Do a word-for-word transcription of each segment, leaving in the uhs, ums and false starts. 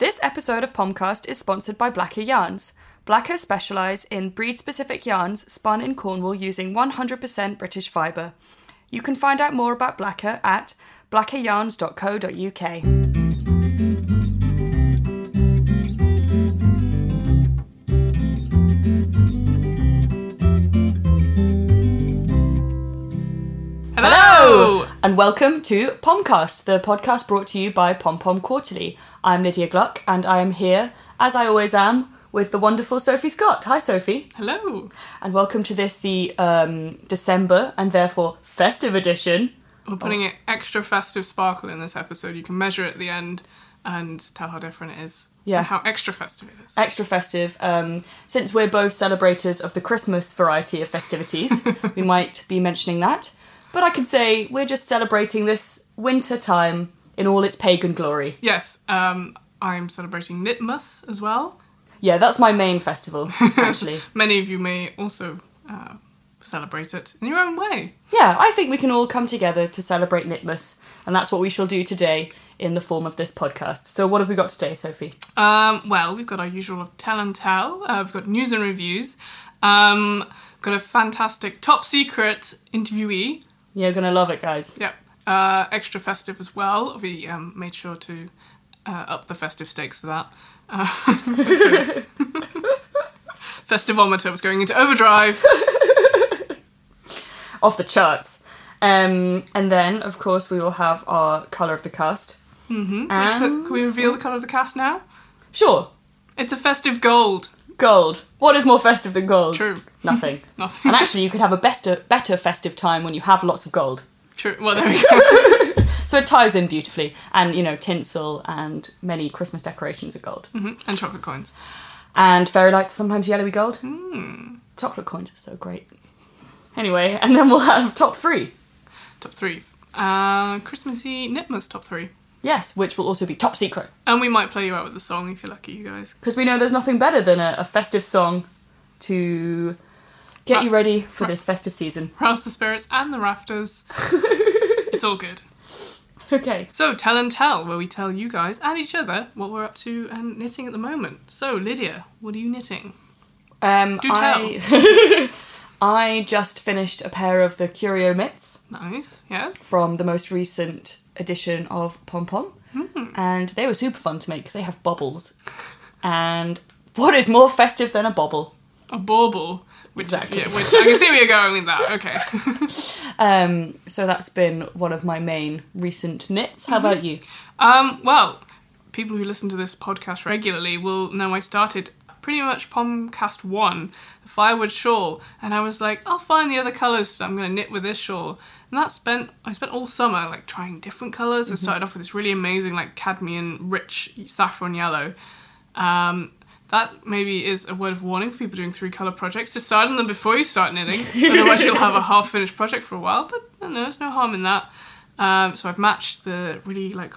This episode of Pomcast is sponsored by Blacker Yarns. Blacker specialise in breed-specific yarns spun in Cornwall using one hundred percent British fibre. You can find out more about Blacker at blacker yarns dot co dot u k. Hello! And welcome to Pomcast, the podcast brought to you by Pom Pom Quarterly. I'm Lydia Gluck, and I am here, as I always am, with the wonderful Sophie Scott. Hi, Sophie. Hello. And welcome to this, the um, December, and therefore festive edition. We're putting an extra festive sparkle in this episode. You can measure it at the end and tell how different it is. Yeah. And how extra festive it is. Extra festive. Um, since we're both celebrators of the Christmas variety of festivities, we might be mentioning that. But I could say we're just celebrating this winter time in all its pagan glory. Yes, um, I'm celebrating Knitmus as well. Yeah, that's my main festival, actually. Many of you may also uh, celebrate it in your own way. Yeah, I think we can all come together to celebrate Knitmus, and that's what we shall do today in the form of this podcast. So what have we got today, Sophie? Um, well, we've got our usual of tell and tell. Uh, we've got news and reviews. Um, we've got a fantastic top secret interviewee. You're going to love it, guys. Yep. Uh, extra festive as well. We um, made sure to uh, up the festive stakes for that. Uh, Festivometer was going into overdrive. Off the charts. Um, and then, of course, we will have our colour of the cast. Mm-hmm. And... Which, can we reveal the colour of the cast now? Sure. It's a festive gold. Gold. What is more festive than gold? True. Nothing. Nothing. And actually, you could have a better, better festive time when you have lots of gold. True. Well, there we go. So it ties in beautifully. And, you know, tinsel and many Christmas decorations are gold. Mm-hmm. And chocolate coins. And fairy lights, sometimes yellowy gold. Mm. Chocolate coins are so great. Anyway, and then we'll have top three. Top three. Uh, Christmassy Knitmas top three. Yes, which will also be top secret. And we might play you out with a song if you're lucky, you guys. Because we know there's nothing better than a, a festive song to get uh, you ready for r- this festive season. Rouse the spirits and the rafters. It's all good. Okay. So, Tell and Tell, where we tell you guys and each other what we're up to and knitting at the moment. So, Lydia, what are you knitting? Um, Do I... tell. I just finished a pair of the Curio Mitts. Nice, yes. From the most recent edition of Pom Pom. Mm. And they were super fun to make because they have bobbles. And what is more festive than a bobble? A bauble. Which, exactly. Yeah, which I can see where you're going with that. Okay. um, so that's been one of my main recent knits. How mm-hmm. about you? Um, well, people who listen to this podcast regularly will know I started... pretty much Pomcast one, the firewood shawl, and I was like, I'll find the other colours, so I'm going to knit with this shawl. And that spent, I spent all summer, like, trying different colours. Mm-hmm. I started off with this really amazing, like, cadmium, rich saffron yellow. Um, that maybe is a word of warning for people doing three-colour projects. Decide on them before you start knitting, otherwise you'll have a half-finished project for a while, but I don't know, there's no harm in that. Um, so I've matched the really, like,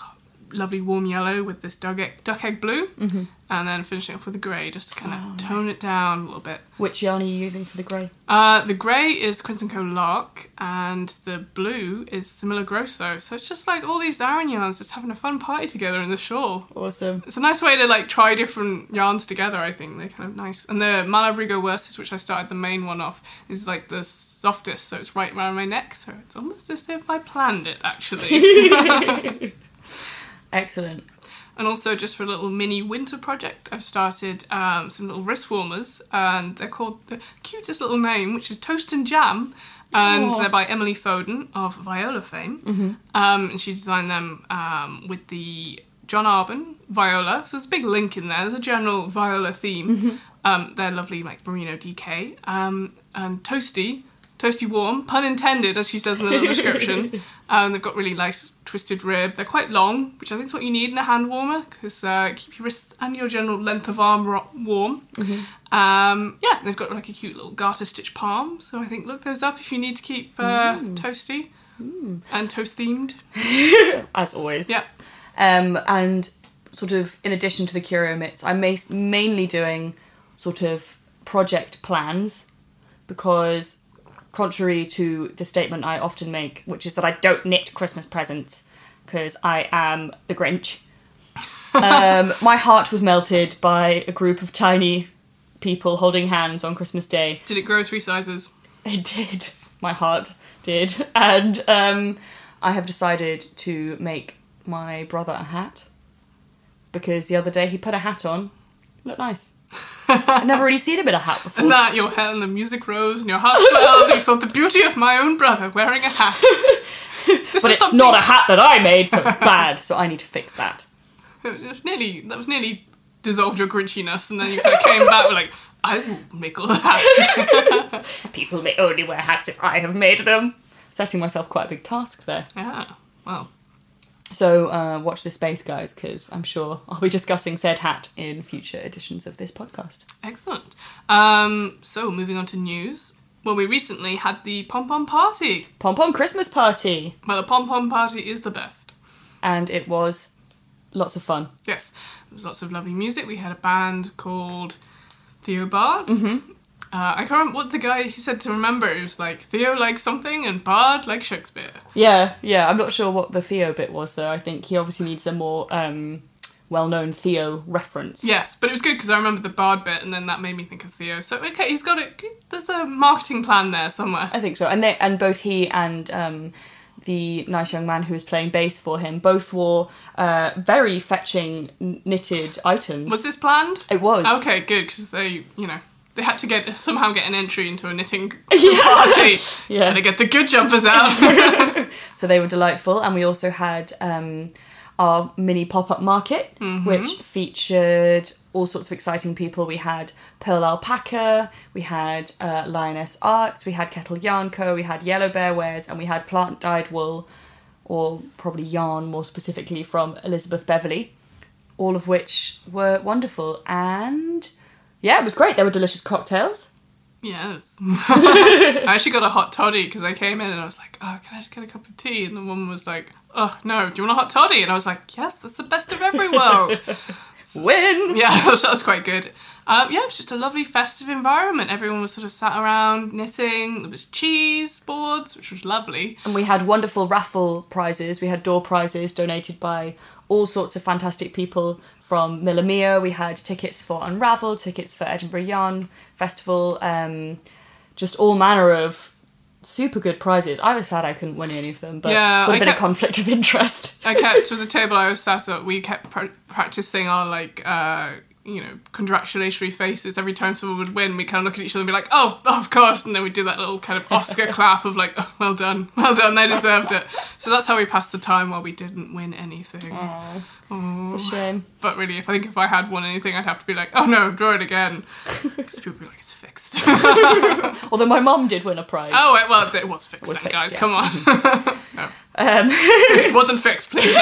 lovely warm yellow with this duck egg, duck egg blue, mm-hmm. and then finishing off with the grey just to kind of oh, tone nice. It down a little bit. Which yarn are you using for the grey? Uh, the grey is Quince and Co. Lark, and the blue is Simila Grosso. So it's just like all these Aran yarns just having a fun party together in the shawl. Awesome. It's a nice way to like try different yarns together, I think. They're kind of nice. And the Malabrigo Worsted, which I started the main one off, is like the softest, so it's right around my neck. So it's almost as if I planned it, actually. Excellent. And also just for a little mini winter project, I've started um, some little wrist warmers, and they're called the cutest little name, which is Toast and Jam, and Aww. They're by Emily Foden of Viola fame, mm-hmm. um, and she designed them um, with the John Arbon Viola, so there's a big link in there, there's a general Viola theme, mm-hmm. um, they're lovely like merino D K, um, and toasty, toasty warm, pun intended, as she says in the little description. Um, they've got really nice twisted rib. They're quite long, which I think is what you need in a hand warmer, because uh, keep your wrists and your general length of arm warm. Mm-hmm. Um, yeah, they've got like a cute little garter stitch palm. So I think look those up if you need to keep uh, mm. toasty mm. and toast themed. As always. Yeah. Um, and sort of in addition to the Curio Mitts, I'm ma- mainly doing sort of project plans because... contrary to the statement I often make, which is that I don't knit Christmas presents because I am the Grinch. Um, my heart was melted by a group of tiny people holding hands on Christmas Day. Did it grow three sizes? It did. My heart did. And um, I have decided to make my brother a hat, because the other day he put a hat on. It looked nice. I've never really seen a bit of hat before. And that your hair and the music rose and your heart swelled and you thought the beauty of my own brother wearing a hat. But it's something... not a hat that I made, so it's bad. So I need to fix that. It was nearly, that was nearly dissolved your grinchiness, and then you kind of came back with like, I will make all the hats. People may only wear hats if I have made them. Setting myself quite a big task there. Yeah, wow. So uh, watch this space, guys, because I'm sure I'll be discussing said hat in future editions of this podcast. Excellent. Um, so moving on to news. Well, we recently had the Pom Pom Party. Pom Pom Christmas Party. Well, the Pom Pom Party is the best. And it was lots of fun. Yes. There was lots of lovely music. We had a band called Theobard. Mm-hmm. Uh, I can't remember what the guy, he said to remember, it was like, Theo likes something and Bard likes Shakespeare. Yeah, yeah, I'm not sure what the Theo bit was, though. I think he obviously needs a more um, well-known Theo reference. Yes, but it was good because I remember the Bard bit, and then that made me think of Theo. So, okay, he's got a, there's a marketing plan there somewhere. I think so, and they, and both he and um, the nice young man who was playing bass for him both wore uh, very fetching knitted items. Was this planned? It was. Okay, good, because they, you know... They had to get somehow get an entry into a knitting yeah. party. Yeah. And to get the good jumpers out. So they were delightful. And we also had um, our mini pop-up market, mm-hmm. which featured all sorts of exciting people. We had Pearl Alpaca, we had uh, Lioness Arts, we had Kettle Yarn Co, we had Yellow Bear Wares, and we had Plant Dyed Wool, or probably yarn more specifically, from Elizabeth Beverley. All of which were wonderful and... Yeah, it was great. There were delicious cocktails. Yes. I actually got a hot toddy because I came in and I was like, oh, can I just get a cup of tea? And the woman was like, oh, no, do you want a hot toddy? And I was like, yes, that's the best of every world. Win! Yeah, that was, that was quite good. Um, yeah, it was just a lovely festive environment. Everyone was sort of sat around knitting. There was cheese boards, which was lovely. And we had wonderful raffle prizes. We had door prizes donated by all sorts of fantastic people. From Millamia, we had tickets for Unravel, tickets for Edinburgh Yarn Festival, um, just all manner of super good prizes. I was sad I couldn't win any of them, but yeah, would have I been kept, a conflict of interest. I kept, with the table I was sat at, we kept pra- practising our, like, uh, you know, congratulatory faces. Every time someone would win, we kind of look at each other and be like, oh, oh of course, and then we'd do that little kind of Oscar clap of like, oh, well done, well done, they deserved it. So that's how we passed the time while we didn't win anything. Aww. It's a shame. But really, if I think if I had won anything, I'd have to be like, oh no, draw it again. Because people would be like, it's fixed. Although my mum did win a prize. Oh, it, well, it was fixed, it was then, fixed guys, yeah. Come on. No. Um, it wasn't fixed, please.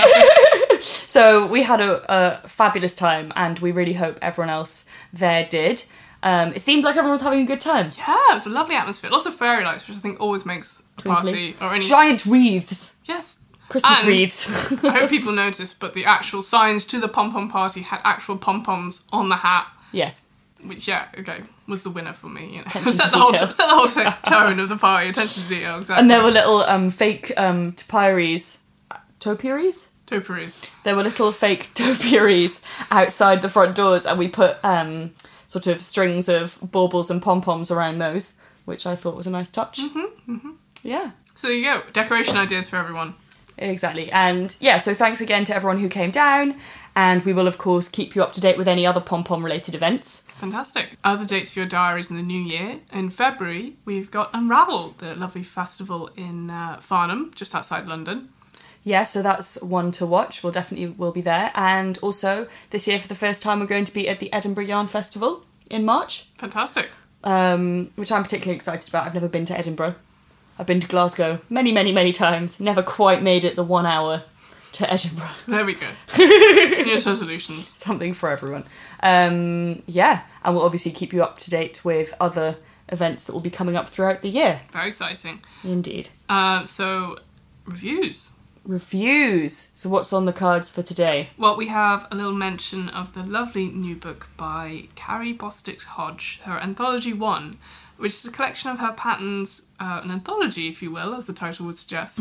So we had a, a fabulous time, and we really hope everyone else there did. Um, it seemed like everyone was having a good time. Yeah, it was a lovely atmosphere. Lots of fairy lights, which I think always makes a Twinkly. Party. Or any... Giant wreaths. Yes. Christmas and wreaths. I hope people noticed, but the actual signs to the pom-pom party had actual pom-poms on the hat. Yes. Which, yeah, okay, was the winner for me. You know, set the whole set the whole t- tone of the party. Attention to detail, exactly. And there were little um, fake um, topiaries. Topiaries? Topiaries. There were little fake topiaries outside the front doors, and we put um, sort of strings of baubles and pom-poms around those, which I thought was a nice touch. Mm-hmm, mm-hmm. Yeah. So there you go. Decoration ideas for everyone. Exactly. And yeah, so thanks again to everyone who came down. And we will, of course, keep you up to date with any other pom-pom related events. Fantastic. Other dates for your diaries in the new year. In February, we've got Unravel, the lovely festival in uh, Farnham, just outside London. Yeah, so that's one to watch. We'll definitely will be there. And also, this year, for the first time, we're going to be at the Edinburgh Yarn Festival in March. Fantastic. Um, which I'm particularly excited about. I've never been to Edinburgh. I've been to Glasgow many, many, many times. Never quite made it the one hour to Edinburgh. There we go. New resolutions. Something for everyone. Um, yeah, and we'll obviously keep you up to date with other events that will be coming up throughout the year. Very exciting. Indeed. Uh, so, reviews. Reviews. So what's on the cards for today? Well, we have a little mention of the lovely new book by Carrie Bostick Hoge, her Anthology One, which is a collection of her patterns, uh, an anthology, if you will, as the title would suggest,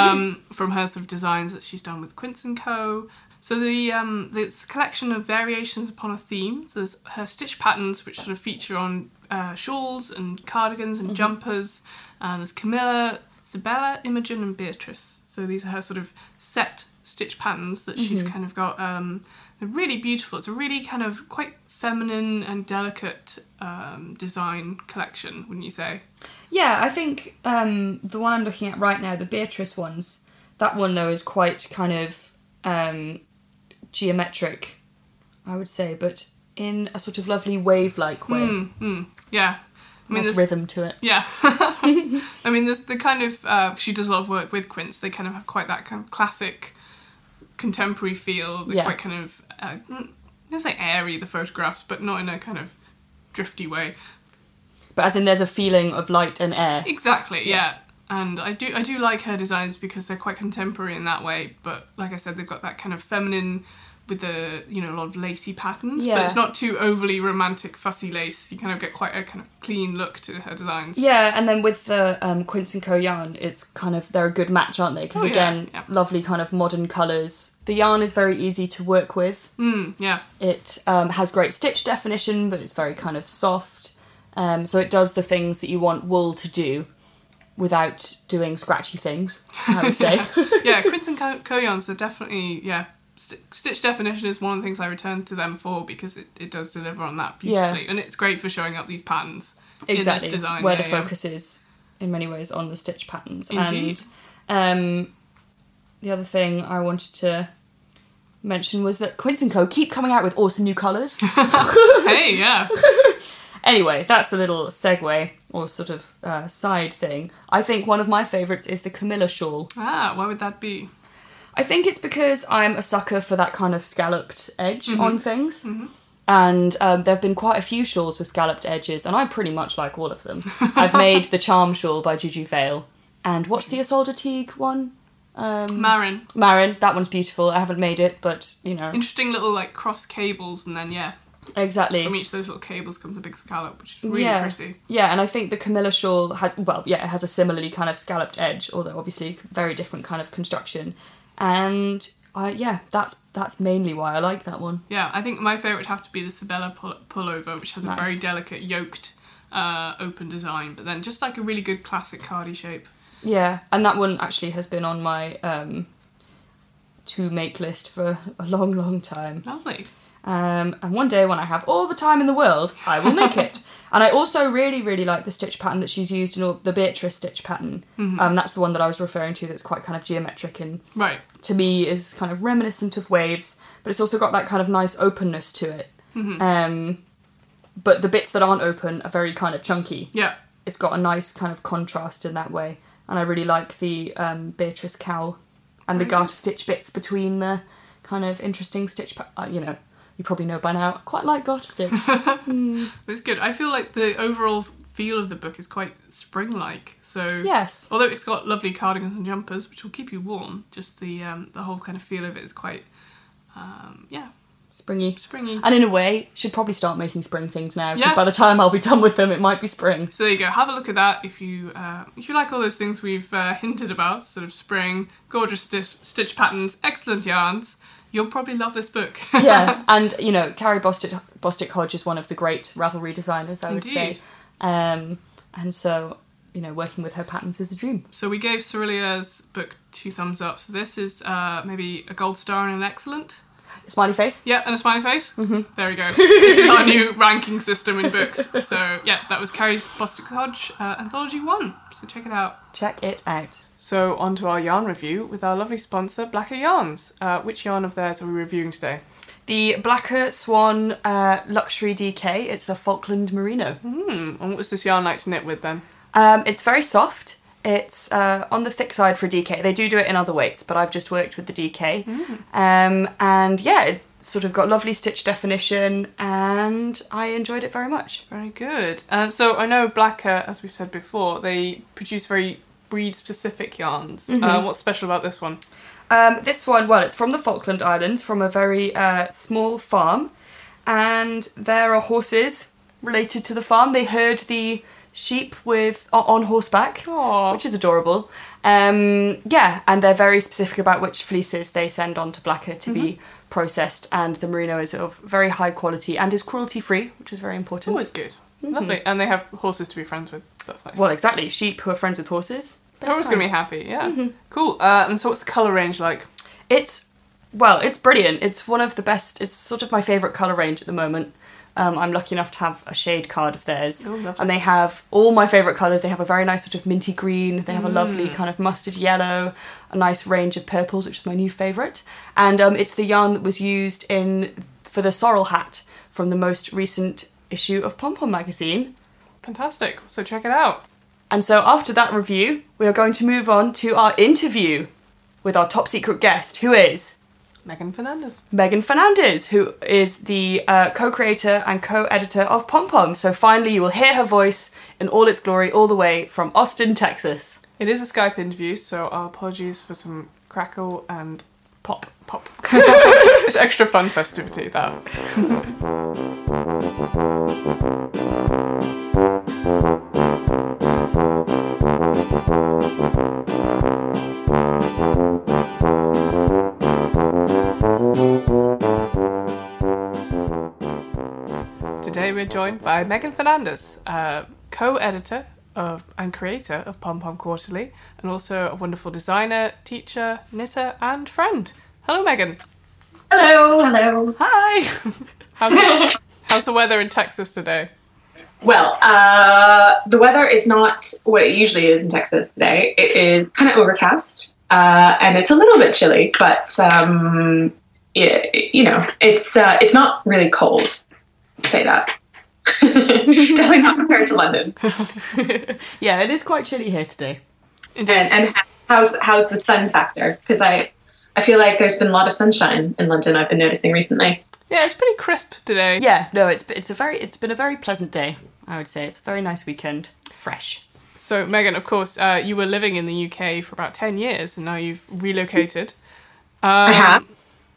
um, from her sort of designs that she's done with Quince and Co. So the um, it's a collection of variations upon a theme. So there's her stitch patterns, which sort of feature on uh, shawls and cardigans and mm-hmm. jumpers. Uh, there's Camilla, Sabella, Imogen and Beatrice. So these are her sort of set stitch patterns that mm-hmm. she's kind of got. Um, they're really beautiful. It's a really kind of quite feminine and delicate um, design collection, wouldn't you say? Yeah, I think um, the one I'm looking at right now, the Beatrice ones, that one though is quite kind of... Um, geometric, I would say, but in a sort of lovely wave-like way. Mm, mm, yeah. I mean, there's rhythm to it. Yeah. I mean, there's the kind of, uh, she does a lot of work with Quince, they kind of have quite that kind of classic contemporary feel. They're yeah. quite kind of, uh, I'm gonna say airy, the photographs, but not in a kind of drifty way. But as in there's a feeling of light and air. Exactly, yes. yeah. And I do I do like her designs because they're quite contemporary in that way. But like I said, they've got that kind of feminine with the, you know, a lot of lacy patterns. Yeah. But it's not too overly romantic, fussy lace. You kind of get quite a kind of clean look to her designs. Yeah, and then with the um, Quince and Co. yarn, it's kind of, they're a good match, aren't they? Because oh, again, yeah, yeah. lovely kind of modern colours. The yarn is very easy to work with. Mm, yeah. It um, has great stitch definition, but it's very kind of soft. Um, so it does the things that you want wool to do. Without doing scratchy things, I would say. yeah. yeah, Quince and Co. yarns are definitely, yeah, st- stitch definition is one of the things I return to them for because it, it does deliver on that beautifully. Yeah. And it's great for showing up these patterns exactly. in this design. Where yeah, the yeah. focus is, in many ways, on the stitch patterns. Indeed. And um, the other thing I wanted to mention was that Quince and Co. keep coming out with awesome new colours. hey, yeah. Anyway, that's a little segue, or sort of uh, side thing. I think one of my favourites is the Camilla shawl. Ah, why would that be? I think it's because I'm a sucker for that kind of scalloped edge mm-hmm. on things. Mm-hmm. And um, there have been quite a few shawls with scalloped edges, and I pretty much like all of them. I've made the Charm shawl by Juju Vale. And what's the Isolde Teague one? Um, Marin. Marin, that one's beautiful. I haven't made it, but, you know. Interesting little, like, cross cables, and then, yeah. Exactly. From each of those little cables comes a big scallop, which is really yeah. pretty. Yeah, and I think the Camilla shawl has, well, yeah, it has a similarly kind of scalloped edge, although obviously very different kind of construction. And, I, yeah, that's that's mainly why I like that one. Yeah, I think my favourite would have to be the Sabella pull- pullover, which has nice. a very delicate, yoked, uh, open design, but then just like a really good classic cardi shape. Yeah, and that one actually has been on my um, to-make list for a long, long time. Lovely. Um, and one day when I have all the time in the world, I will make it. And I also really, really like the stitch pattern that she's used in all, the Beatrice stitch pattern. Mm-hmm. Um, that's the one that I was referring to that's quite kind of geometric and right. to me is kind of reminiscent of waves, but it's also got that kind of nice openness to it. Mm-hmm. Um, but the bits that aren't open are very kind of chunky. Yeah. It's got a nice kind of contrast in that way. And I really like the um, Beatrice cowl and the mm-hmm. garter stitch bits between the kind of interesting stitch pa- uh, you know. You probably know by now, I quite like garter stitch. mm. It's good. I feel like the overall feel of the book is quite spring-like. So yes. Although it's got lovely cardigans and jumpers, which will keep you warm, just the um, the whole kind of feel of it is quite, um, yeah. Springy. Springy. And in a way, should probably start making spring things now, because yeah. by the time I'll be done with them, it might be spring. So there you go. Have a look at that if you uh, if you like all those things we've uh, hinted about, sort of spring, gorgeous sti- stitch patterns, excellent yarns. You'll probably love this book. yeah, and, you know, Carrie Bostick, Bostick Hoge is one of the great Ravelry designers, I Indeed. would say. Um, and so, you know, working with her patterns is a dream. So we gave Cerelia's book two thumbs up. So this is uh, maybe a gold star and an excellent. A smiley face. Yeah, and a smiley face. Mm-hmm. There we go. This is our new ranking system in books. So, yeah, that was Carrie Bostick Hoge, uh, Anthology one. So check it out. Check it out. So on to our yarn review with our lovely sponsor, Blacker Yarns. Uh, which yarn of theirs are we reviewing today? The Blacker Swan uh, Luxury D K. It's a Falkland Merino. Mm. And what was this yarn like to knit with then? Um, it's very soft. It's uh, on the thick side for D K. They do do it in other weights, but I've just worked with the D K. Mm. Um, and yeah, it's sort of got lovely stitch definition and I enjoyed it very much. Very good. Uh, so I know Blacker, as we've said before, they produce very breed-specific yarns. Mm-hmm. Uh, what's special about this one? Um, this one, well, it's from the Falkland Islands, from a very uh, small farm. And there are horses related to the farm. They herd the sheep with on horseback, aww, which is adorable. Um, yeah, and they're very specific about which fleeces they send on to Blacker to mm-hmm. be processed, and the merino is of very high quality and is cruelty-free, which is very important. Always good. Mm-hmm. Lovely. And they have horses to be friends with, so that's nice. Well, exactly. Sheep who are friends with horses. They're always going to be happy, yeah. Mm-hmm. Cool. Uh, and so what's the colour range like? It's, well, it's brilliant. It's one of the best, it's sort of my favourite colour range at the moment. Um, I'm lucky enough to have a shade card of theirs. Oh, lovely. And they have all my favourite colours. They have a very nice sort of minty green. They have mm. a lovely kind of mustard yellow, a nice range of purples, which is my new favourite. And um, it's the yarn that was used in for the sorrel hat from the most recent issue of Pom Pom magazine. Fantastic. So check it out. And so after that review, we are going to move on to our interview with our top secret guest, who is... Megan Fernandez. Megan Fernandez, who is the uh, co-creator and co-editor of Pom Pom. So finally you will hear her voice in all its glory all the way from Austin, Texas. It is a Skype interview, so our apologies for some crackle and pop, pop. It's extra fun festivity, that. We're joined by Megan Fernandez, uh, co-editor of, and creator of Pom Pom Quarterly, and also a wonderful designer, teacher, knitter, and friend. Hello, Megan. Hello, hello. Hi. How's, how's the weather in Texas today? Well, uh, the weather is not what it usually is in Texas today. It is kind of overcast, uh, and it's a little bit chilly, but um, it, you know, it's uh, it's not really cold. Say that. Definitely not compared to London. Yeah, it is quite chilly here today. And, and how's how's the sun factor? Because I, I feel like there's been a lot of sunshine in London. I've been noticing recently. Yeah, it's pretty crisp today. Yeah, no, it's it's a very it's been a very pleasant day. I would say it's a very nice weekend, fresh. So Megan, of course, uh, you were living in the U K for about ten years, and now you've relocated. Um, I have.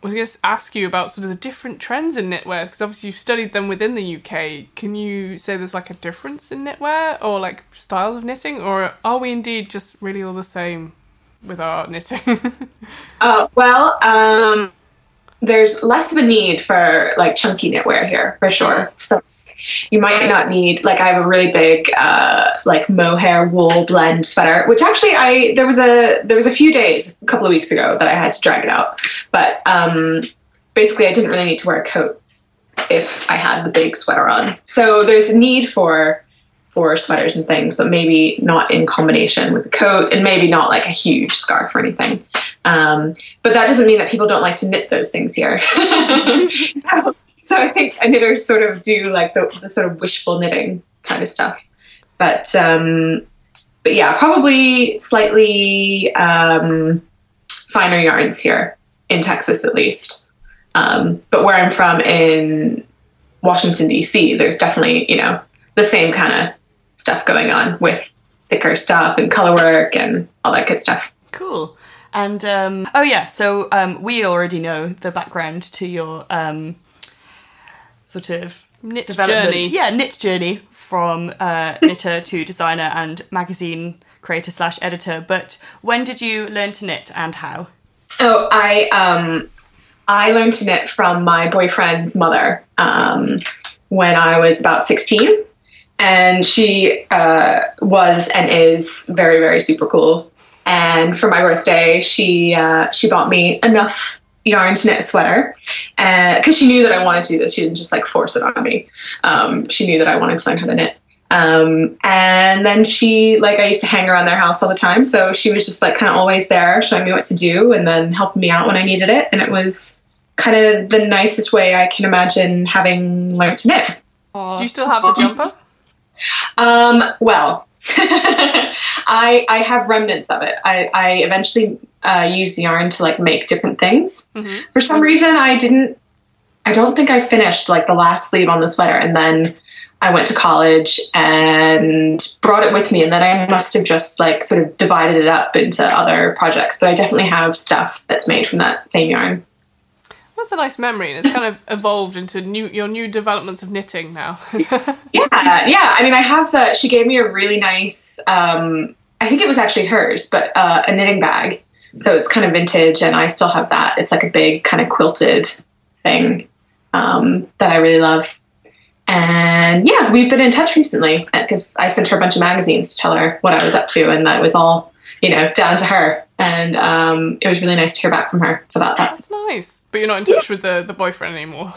I was going to ask you about sort of the different trends in knitwear, because obviously you've studied them within the U K. Can you say there's like a difference in knitwear or like styles of knitting, or are we indeed just really all the same with our knitting? uh, well, um, there's less of a need for like chunky knitwear here, for sure. So you might not need, like, I have a really big uh, like mohair wool blend sweater, which actually I there was a there was a few days a couple of weeks ago that I had to drag it out, but um, basically I didn't really need to wear a coat if I had the big sweater on. So there's a need for for sweaters and things, but maybe not in combination with a coat, and maybe not like a huge scarf or anything. Um, but that doesn't mean that people don't like to knit those things here. so, So I think knitters sort of do like the, the sort of wishful knitting kind of stuff. But um, but yeah, probably slightly um, finer yarns here in Texas, at least. Um, but where I'm from in Washington, D C, there's definitely, you know, the same kind of stuff going on with thicker stuff and color work and all that good stuff. Cool. And um, oh, yeah. So um, we already know the background to your... Um sort of knit journey. Yeah, knit journey from uh, knitter to designer and magazine creator slash editor. But when did you learn to knit and how? So I um, I learned to knit from my boyfriend's mother um, when I was about sixteen. And she uh, was and is very, very super cool. And for my birthday, she uh, she bought me enough yarn to knit a sweater, and uh, because she knew that I wanted to do this, she didn't just like force it on me. Um, she knew that I wanted to learn how to knit, um, and then she like I used to hang around their house all the time, so she was just like kind of always there, showing me what to do, and then helping me out when I needed it. And it was kind of the nicest way I can imagine having learned to knit. Aww. Do you still have the jumper? Um, well, I I have remnants of it. I I eventually. Uh, use the yarn to like make different things. Mm-hmm. For some reason, I didn't. I don't think I finished like the last sleeve on the sweater, and then I went to college and brought it with me, and then I must have just like sort of divided it up into other projects. But I definitely have stuff that's made from that same yarn. That's a nice memory, and it's kind of evolved into new your new developments of knitting now. yeah, yeah. I mean, I have the, she gave me a really nice, um, I think it was actually hers, but uh, a knitting bag. So it's kind of vintage, and I still have that. It's like a big kind of quilted thing um, that I really love. And yeah, we've been in touch recently because I sent her a bunch of magazines to tell her what I was up to, and that it was all, you know, down to her. And um, it was really nice to hear back from her about that. That's nice. But you're not in touch yeah. with the, the boyfriend anymore?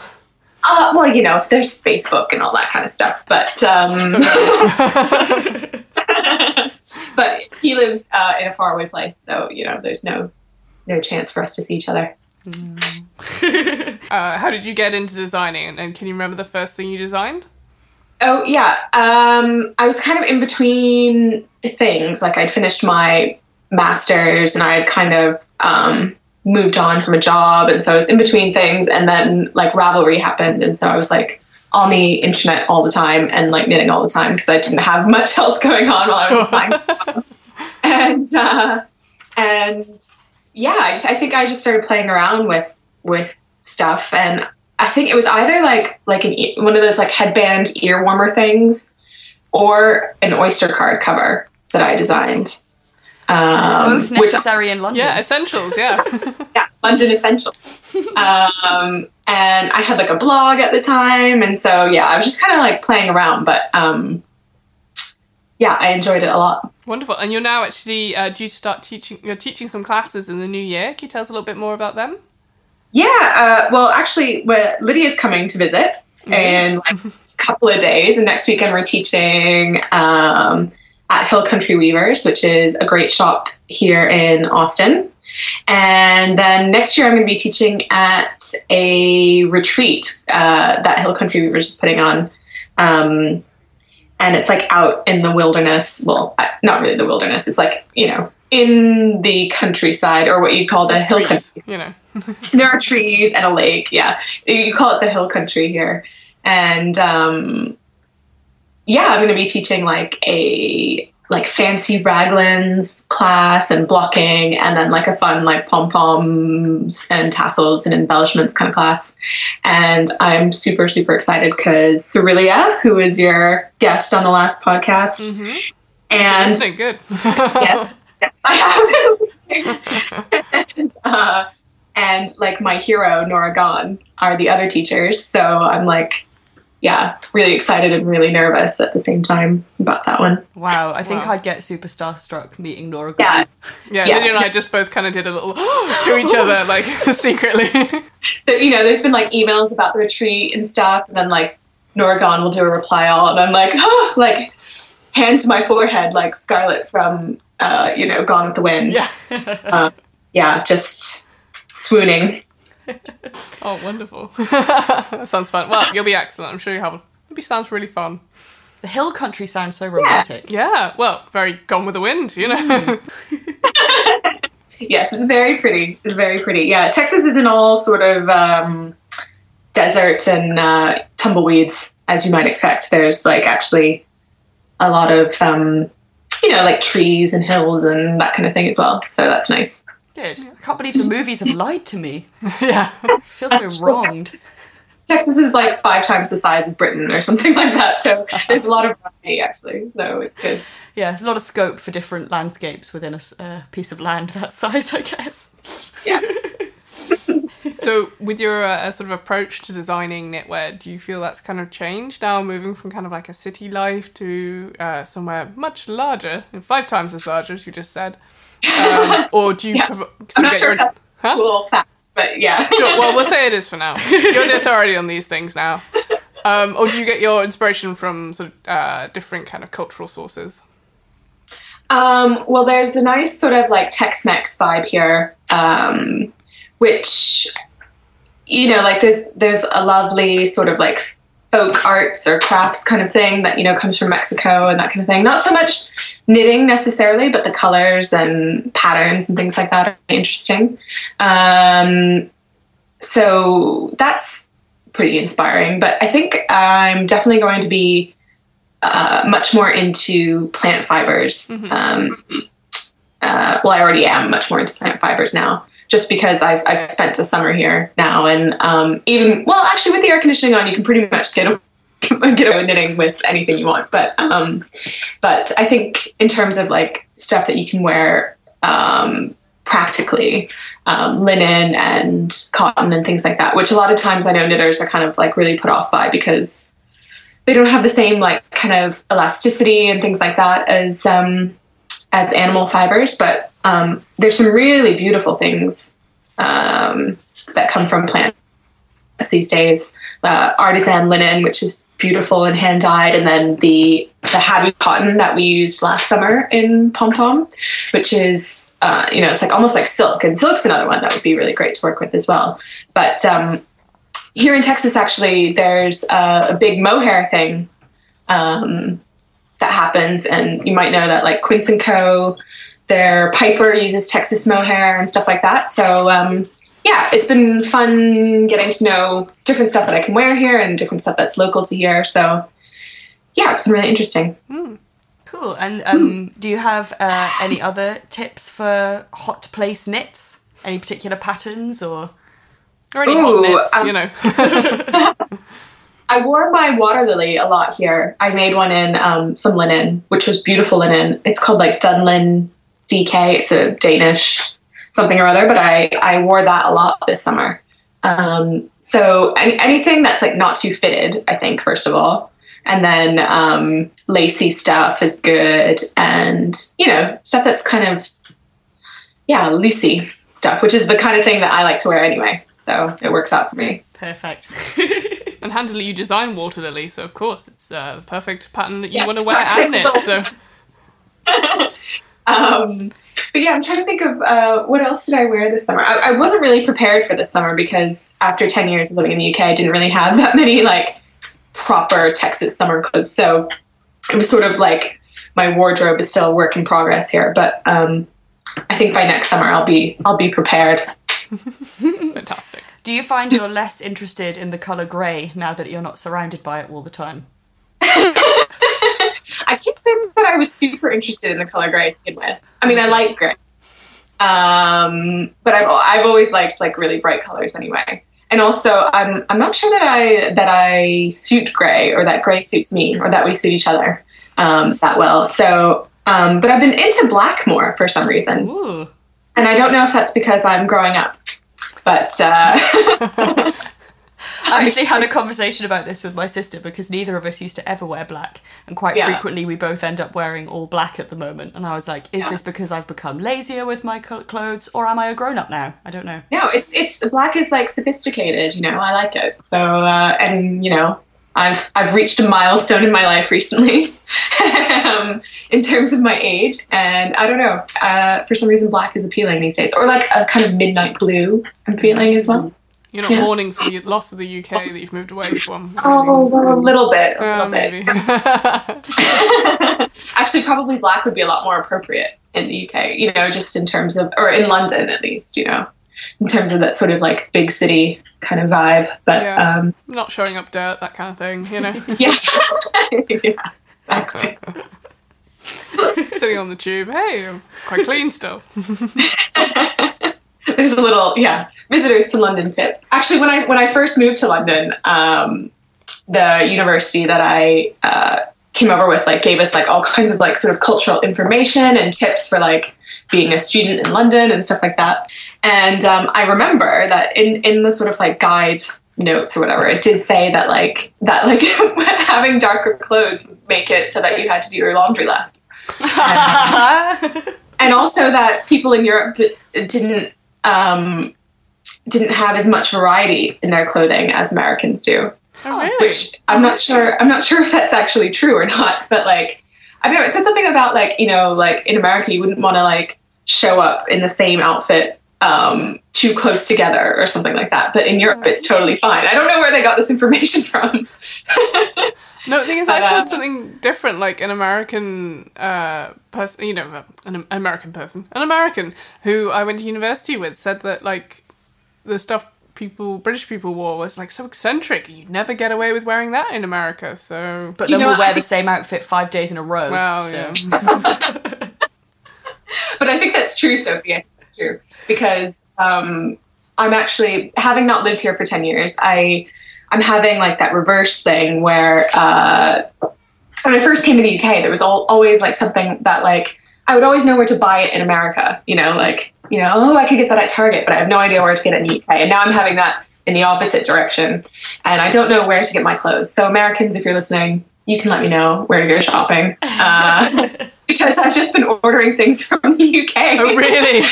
Uh, well, you know, there's Facebook and all that kind of stuff. But um, but he lives uh, in a faraway place. So, you know, there's no no chance for us to see each other. Mm. uh, how did you get into designing? And can you remember the first thing you designed? Oh, yeah. Um, I was kind of in between things. Like, I'd finished my master's and I had kind of um moved on from a job, and so I was in between things, and then like Ravelry happened, and so I was like on the internet all the time and like knitting all the time because I didn't have much else going on while I was applying jobs. and uh and yeah I, I think I just started playing around with with stuff, and I think it was either like like an e- one of those like headband ear warmer things or an oyster card cover that I designed. Um, Both necessary which, in London. Yeah, essentials, yeah. yeah, London essentials. Um, and I had like a blog at the time, and so yeah, I was just kind of like playing around, but um, yeah, I enjoyed it a lot. Wonderful. And you're now actually uh, due to start teaching, you're teaching some classes in the new year. Can you tell us a little bit more about them? Yeah, uh, well actually, well, Lydia's coming to visit mm-hmm. in like a couple of days, and next weekend we're teaching... Um, at Hill Country Weavers, which is a great shop here in Austin. And then next year I'm going to be teaching at a retreat uh, that Hill Country Weavers is putting on. Um, and it's like out in the wilderness. Well, not really the wilderness. It's like, you know, in the countryside, or what you call the There's hill trees, country. You know. There are trees and a lake, yeah. You call it the hill country here. And... Um, Yeah, I'm going to be teaching like a like fancy raglans class and blocking, and then like a fun like pom-poms and tassels and embellishments kind of class. And I'm super, super excited because Cerelia, who was your guest on the last podcast, mm-hmm. and... That's been good. yes, yes, I have. and, uh, and like my hero, Nora Gaughan, are the other teachers. So I'm like... Yeah, really excited and really nervous at the same time about that one. Wow, I think wow. I'd get super starstruck meeting Nora Gaughan. Yeah, yeah, yeah. Lydia and I just both kind of did a little to each other, like, secretly. But, you know, there's been, like, emails about the retreat and stuff, and then, like, Nora Gaughan will do a reply all, and I'm like, oh, like, hand to my forehead, like Scarlett from, uh, you know, Gone with the Wind. Yeah, uh, yeah just swooning. Oh, wonderful. That sounds fun. Well, you'll be excellent. I'm sure you have. It'll be sounds really fun. The hill country sounds so romantic. Yeah, yeah. Well, very Gone with the Wind, you know. Mm. Yes, it's very pretty. It's very pretty. Yeah, Texas is in all sort of um, desert and uh, tumbleweeds, as you might expect. There's like actually a lot of, um, you know, like trees and hills and that kind of thing as well. So that's nice. Good. I can't believe the movies have lied to me. Yeah. I feel so wronged. Texas is like five times the size of Britain or something like that. So there's a lot of variety, actually. So it's good. Yeah, there's a lot of scope for different landscapes within a uh, piece of land that size, I guess. Yeah. So with your uh, sort of approach to designing knitwear, do you feel that's kind of changed now, moving from kind of like a city life to uh, somewhere much larger, and five times as large as you just said? Um, or do you? Yeah. Prov- I'm not sure your... that's huh? actual fact, but yeah. Sure. Well, we'll say it is for now. You're the authority on these things now. Um, or do you get your inspiration from sort of uh, different kind of cultural sources? Um, well, there's a nice sort of like Tex-Mex vibe here, um, which you know, like there's there's a lovely sort of like folk arts or crafts kind of thing that, you know, comes from Mexico and that kind of thing. Not so much knitting necessarily, but the colors and patterns and things like that are interesting. Um, so that's pretty inspiring. But I think I'm definitely going to be uh, much more into plant fibers. Mm-hmm. Um, uh, well, I already am much more into plant fibers now. just because I've, I've spent a summer here now. And um, even, well, actually with the air conditioning on, you can pretty much get away get away knitting with anything you want. But, um, but I think in terms of like stuff that you can wear, um, practically, um, linen and cotton and things like that, which a lot of times I know knitters are kind of like really put off by, because they don't have the same like kind of elasticity and things like that as, um, as animal fibers. But, um, there's some really beautiful things, um, that come from plants these days. Uh, artisan linen, which is beautiful and hand dyed, and then the the Habu cotton that we used last summer in Pom Pom, which is uh, you know, it's like almost like silk, and silk's another one that would be really great to work with as well. But um, here in Texas, actually, there's uh, a big mohair thing um, that happens, and you might know that like Quince and Co. Their Piper uses Texas mohair and stuff like that. So. Um, Yeah, it's been fun getting to know different stuff that I can wear here and different stuff that's local to here. So, yeah, it's been really interesting. Mm, cool. And um, mm. do you have uh, any other tips for hot place knits? Any particular patterns or, or any Ooh, hot knits, um, you know? I wore my Water Lily a lot here. I made one in um, some linen, which was beautiful linen. It's called, like, Dunlin D K. It's a Danish something or other, but I, I wore that a lot this summer. Um, so any, anything that's like not too fitted, I think, first of all, and then, um, lacy stuff is good. And, you know, stuff that's kind of, yeah, loosey stuff, which is the kind of thing that I like to wear anyway. So it works out for me. Perfect. And handily you design Water Lily. So of course it's uh, the perfect pattern that you yes, want to wear and knit. So. um, But yeah, I'm trying to think of uh, what else did I wear this summer? I, I wasn't really prepared for this summer because after ten years of living in the U K, I didn't really have that many like proper Texas summer clothes. So it was sort of like my wardrobe is still a work in progress here. But um, I think by next summer, I'll be I'll be prepared. Fantastic. Do you find you're less interested in the colour grey now that you're not surrounded by it all the time? I can't say that I was super interested in the color gray to begin with. I mean, I like gray, um, but I've I've always liked like really bright colors anyway. And also, I'm I'm not sure that I that I suit gray, or that gray suits me, or that we suit each other um, that well. So, um, but I've been into black more for some reason, Ooh. And I don't know if that's because I'm growing up, but. Uh, I actually had a conversation about this with my sister because neither of us used to ever wear black, and quite yeah. frequently we both end up wearing all black at the moment. And I was like, is yeah. this because I've become lazier with my clothes, or am I a grown up now? I don't know. No, it's it's black is like sophisticated, you know, I like it. So, uh, and you know, I've, I've reached a milestone in my life recently um, in terms of my age. And I don't know, uh, for some reason, black is appealing these days, or like a kind of midnight blue I'm feeling as well. You're not yeah. mourning for the loss of the U K that you've moved away from? Oh, well, a little bit. A uh, little maybe. bit. Actually, probably black would be a lot more appropriate in the U K, you know, just in terms of, or in London at least, you know, in terms of that sort of like big city kind of vibe. But yeah. um, not showing up dirt, that kind of thing, you know? Yes. Yeah, exactly. Sitting on the tube, hey, I'm quite clean still. There's a little, yeah, visitors to London tip. Actually, when I when I first moved to London, um, the university that I uh, came over with, like, gave us, like, all kinds of, like, sort of cultural information and tips for, like, being a student in London and stuff like that. And um, I remember that in, in the sort of, like, guide notes or whatever, it did say that, like, that, like, having darker clothes would make it so that you had to do your laundry less. And, and also that people in Europe didn't, um, didn't have as much variety in their clothing as Americans do. Oh, really? Which I'm not sure, I'm not sure if that's actually true or not, but like, I don't know, it said something about like, you know, like in America, you wouldn't want to like show up in the same outfit um, too close together or something like that. But in Europe, oh, it's totally fine. I don't know where they got this information from. No, the thing is, but, I found uh, something different, like an American uh, person, you know, an American person, an American who I went to university with said that, like, the stuff people, British people wore was, like, so eccentric, and you'd never get away with wearing that in America, so... But then we'll wear the same outfit five days in a row. Well, so. Yeah. But I think that's true, Sophie, I think that's true, because um, I'm actually, having not lived here for ten years, I, I'm having like that reverse thing where uh, when I first came to the U K, there was all, always like something that like, I would always know where to buy it in America, you know, like, you know, oh, I could get that at Target, but I have no idea where to get it in the U K. And now I'm having that in the opposite direction, and I don't know where to get my clothes. So Americans, if you're listening, you can let me know where to go shopping, uh, because I've just been ordering things from the U K. Oh, really?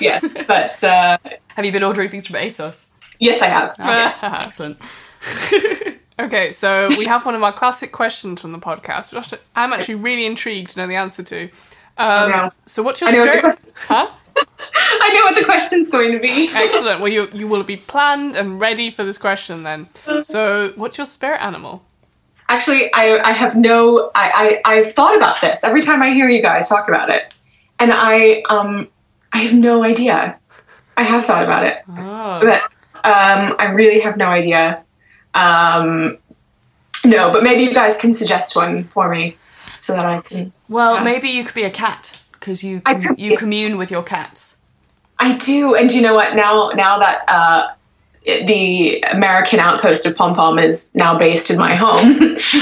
yeah, but... Uh, have you been ordering things from ASOS? Yes, I have. Oh, yeah. Excellent. Okay, so we have one of our classic questions from the podcast, which I'm actually really intrigued to know the answer to. Um, yeah. So what's your spirit? What the... Huh? I know what the question's going to be. Excellent. Well, you you will be planned and ready for this question then. So what's your spirit animal? Actually, I, I have no... I, I, I've thought about this every time I hear you guys talk about it. And I um I have no idea. I have thought about it. Oh. But um, I really have no idea. Um, no, but maybe you guys can suggest one for me so that I can... Well, uh, maybe you could be a cat, because you com- you commune with your cats. I do, and you know what? Now now that uh, the American outpost of Pom Pom is now based in my home,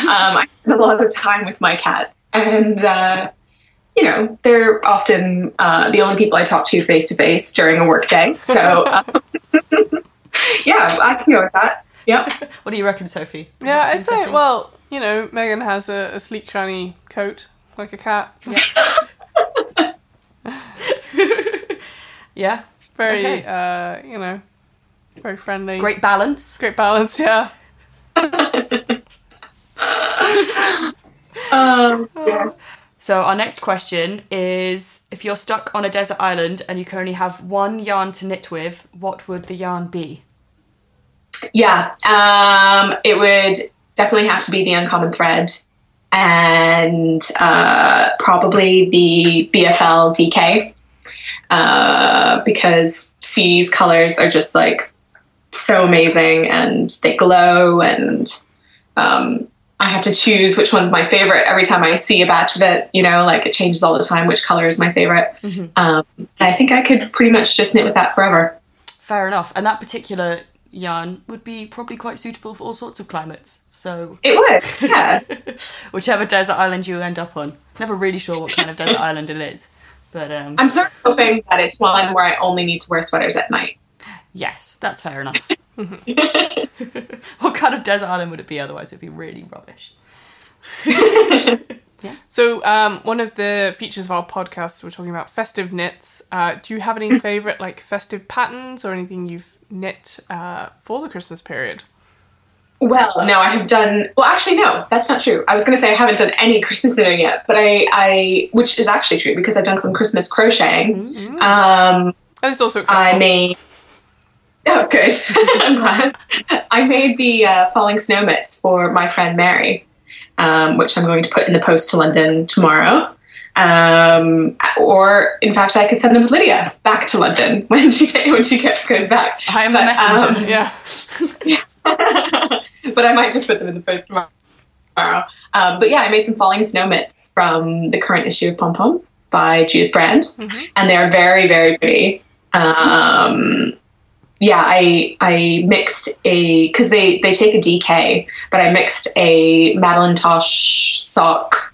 um, I spend a lot of time with my cats. And, uh, you know, they're often uh, the only people I talk to face-to-face during a work day. So, um, yeah, I can go with that. Yep. What do you reckon, Sophie? Yeah, I'd say, well, you know, Megan has a, a sleek, shiny coat, like a cat. Yes. yeah. Very, okay. uh, you know, very friendly. Great balance. Great balance, yeah. um, yeah. So our next question is, if you're stuck on a desert island and you can only have one yarn to knit with, what would the yarn be? Yeah, um, it would definitely have to be the Uncommon Thread, and uh, probably the B F L D K, uh, because C's colors are just like so amazing, and they glow, and um, I have to choose which one's my favorite every time I see a batch of it, you know, like it changes all the time which color is my favorite. Mm-hmm. Um, I think I could pretty much just knit with that forever. Fair enough, and that particular yarn would be probably quite suitable for all sorts of climates, so it would, yeah. Whichever desert island you end up on. Never really sure what kind of desert island it is, but um I'm sort of hoping that it's one where I only need to wear sweaters at night. Yes, that's fair enough. What kind of desert island would it be otherwise? It'd be really rubbish. Yeah. So um one of the features of our podcast, we're talking about festive knits. Uh do you have any favorite like festive patterns or anything you've knit uh for the Christmas period? Well, no, I have done well actually no that's not true I was gonna say I haven't done any Christmas knitting yet, but I I which is actually true because I've done some Christmas crocheting. Mm-hmm. um and it's also acceptable. I made oh good I'm glad I made the uh Falling Snow Mitts for my friend Mary, um which I'm going to put in the post to London tomorrow. Um, or in fact, I could send them with Lydia back to London when she when she goes back. I am but, a messenger. Um, yeah. yeah. But I might just put them in the post tomorrow. Um, but yeah, I made some Falling Snow Mitts from the current issue of Pom Pom by Judith Brand, mm-hmm. and they are very very pretty. Um, yeah, I I mixed a because they they take a D K, but I mixed a Madeline Tosh sock.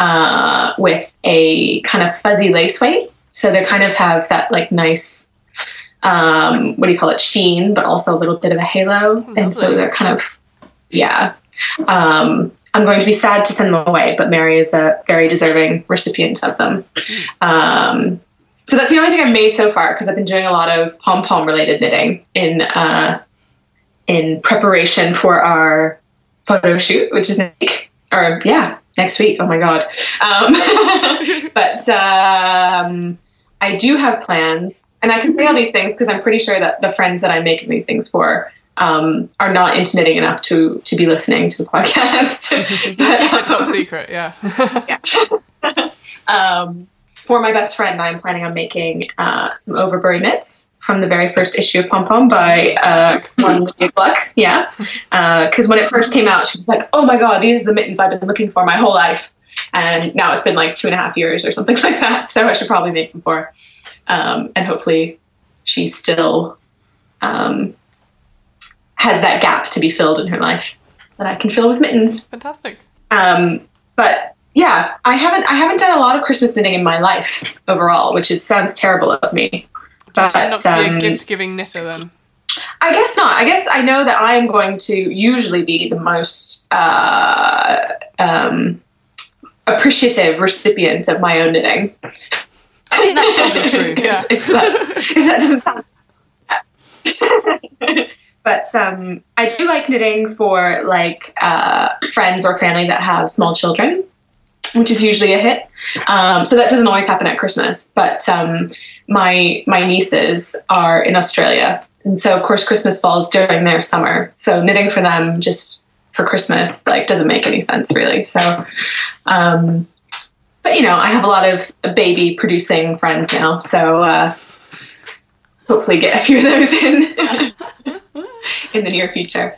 Uh, with a kind of fuzzy lace weight, so they kind of have that like nice, um, what do you call it, sheen, but also a little bit of a halo. Lovely. And so they're kind of, yeah. Um, I'm going to be sad to send them away, but Mary is a very deserving recipient of them. Um, so that's the only thing I've made so far because I've been doing a lot of Pom Pom related knitting in uh, in preparation for our photo shoot, which is like, or yeah. next week. Oh my God. Um, but um, I do have plans, and I can say all these things because I'm pretty sure that the friends that I'm making these things for um, are not into knitting enough to, to be listening to the podcast. But, um, the top secret. Yeah. yeah. um, for my best friend, I'm planning on making uh, some overbury mitts from the very first issue of Pom Pom by uh, Lydia Gluck, yeah. Because uh, when it first came out, she was like, oh my God, these are the mittens I've been looking for my whole life. And now it's been like two and a half years or something like that, so I should probably make them for Um, and hopefully she still um, has that gap to be filled in her life that I can fill with mittens. Fantastic. Um, but yeah, I haven't I haven't done a lot of Christmas knitting in my life overall, which is sounds terrible of me. But do you tend not to um, be a gift-giving knitter then? I guess not. I guess I know that I am going to usually be the most uh, um, appreciative recipient of my own knitting. I think that's probably true. Yeah. if, if, if that doesn't sound But um, I do like knitting for like uh, friends or family that have small children, which is usually a hit. Um, so that doesn't always happen at Christmas. But um, my my nieces are in Australia, and so of course Christmas falls during their summer. So knitting for them just for Christmas like doesn't make any sense really. So, um, but you know, I have a lot of baby producing friends now, so uh, hopefully get a few of those in. in the near future.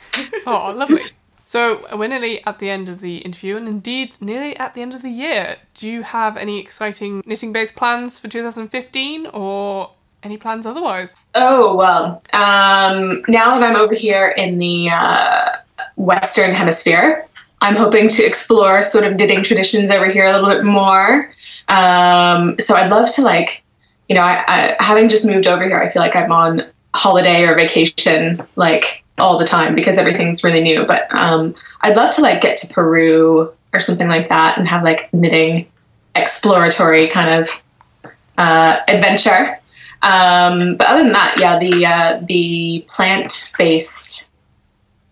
Oh, lovely. So we're nearly at the end of the interview, and indeed nearly at the end of the year. Do you have any exciting knitting-based plans for two thousand fifteen or any plans otherwise? Oh, well, um, now that I'm over here in the uh, Western Hemisphere, I'm hoping to explore sort of knitting traditions over here a little bit more. Um, so I'd love to, like, you know, I, I, having just moved over here, I feel like I'm on holiday or vacation like all the time because everything's really new, but um I'd love to like get to Peru or something like that and have like knitting exploratory kind of uh adventure. Um but other than that, yeah, the uh the plant-based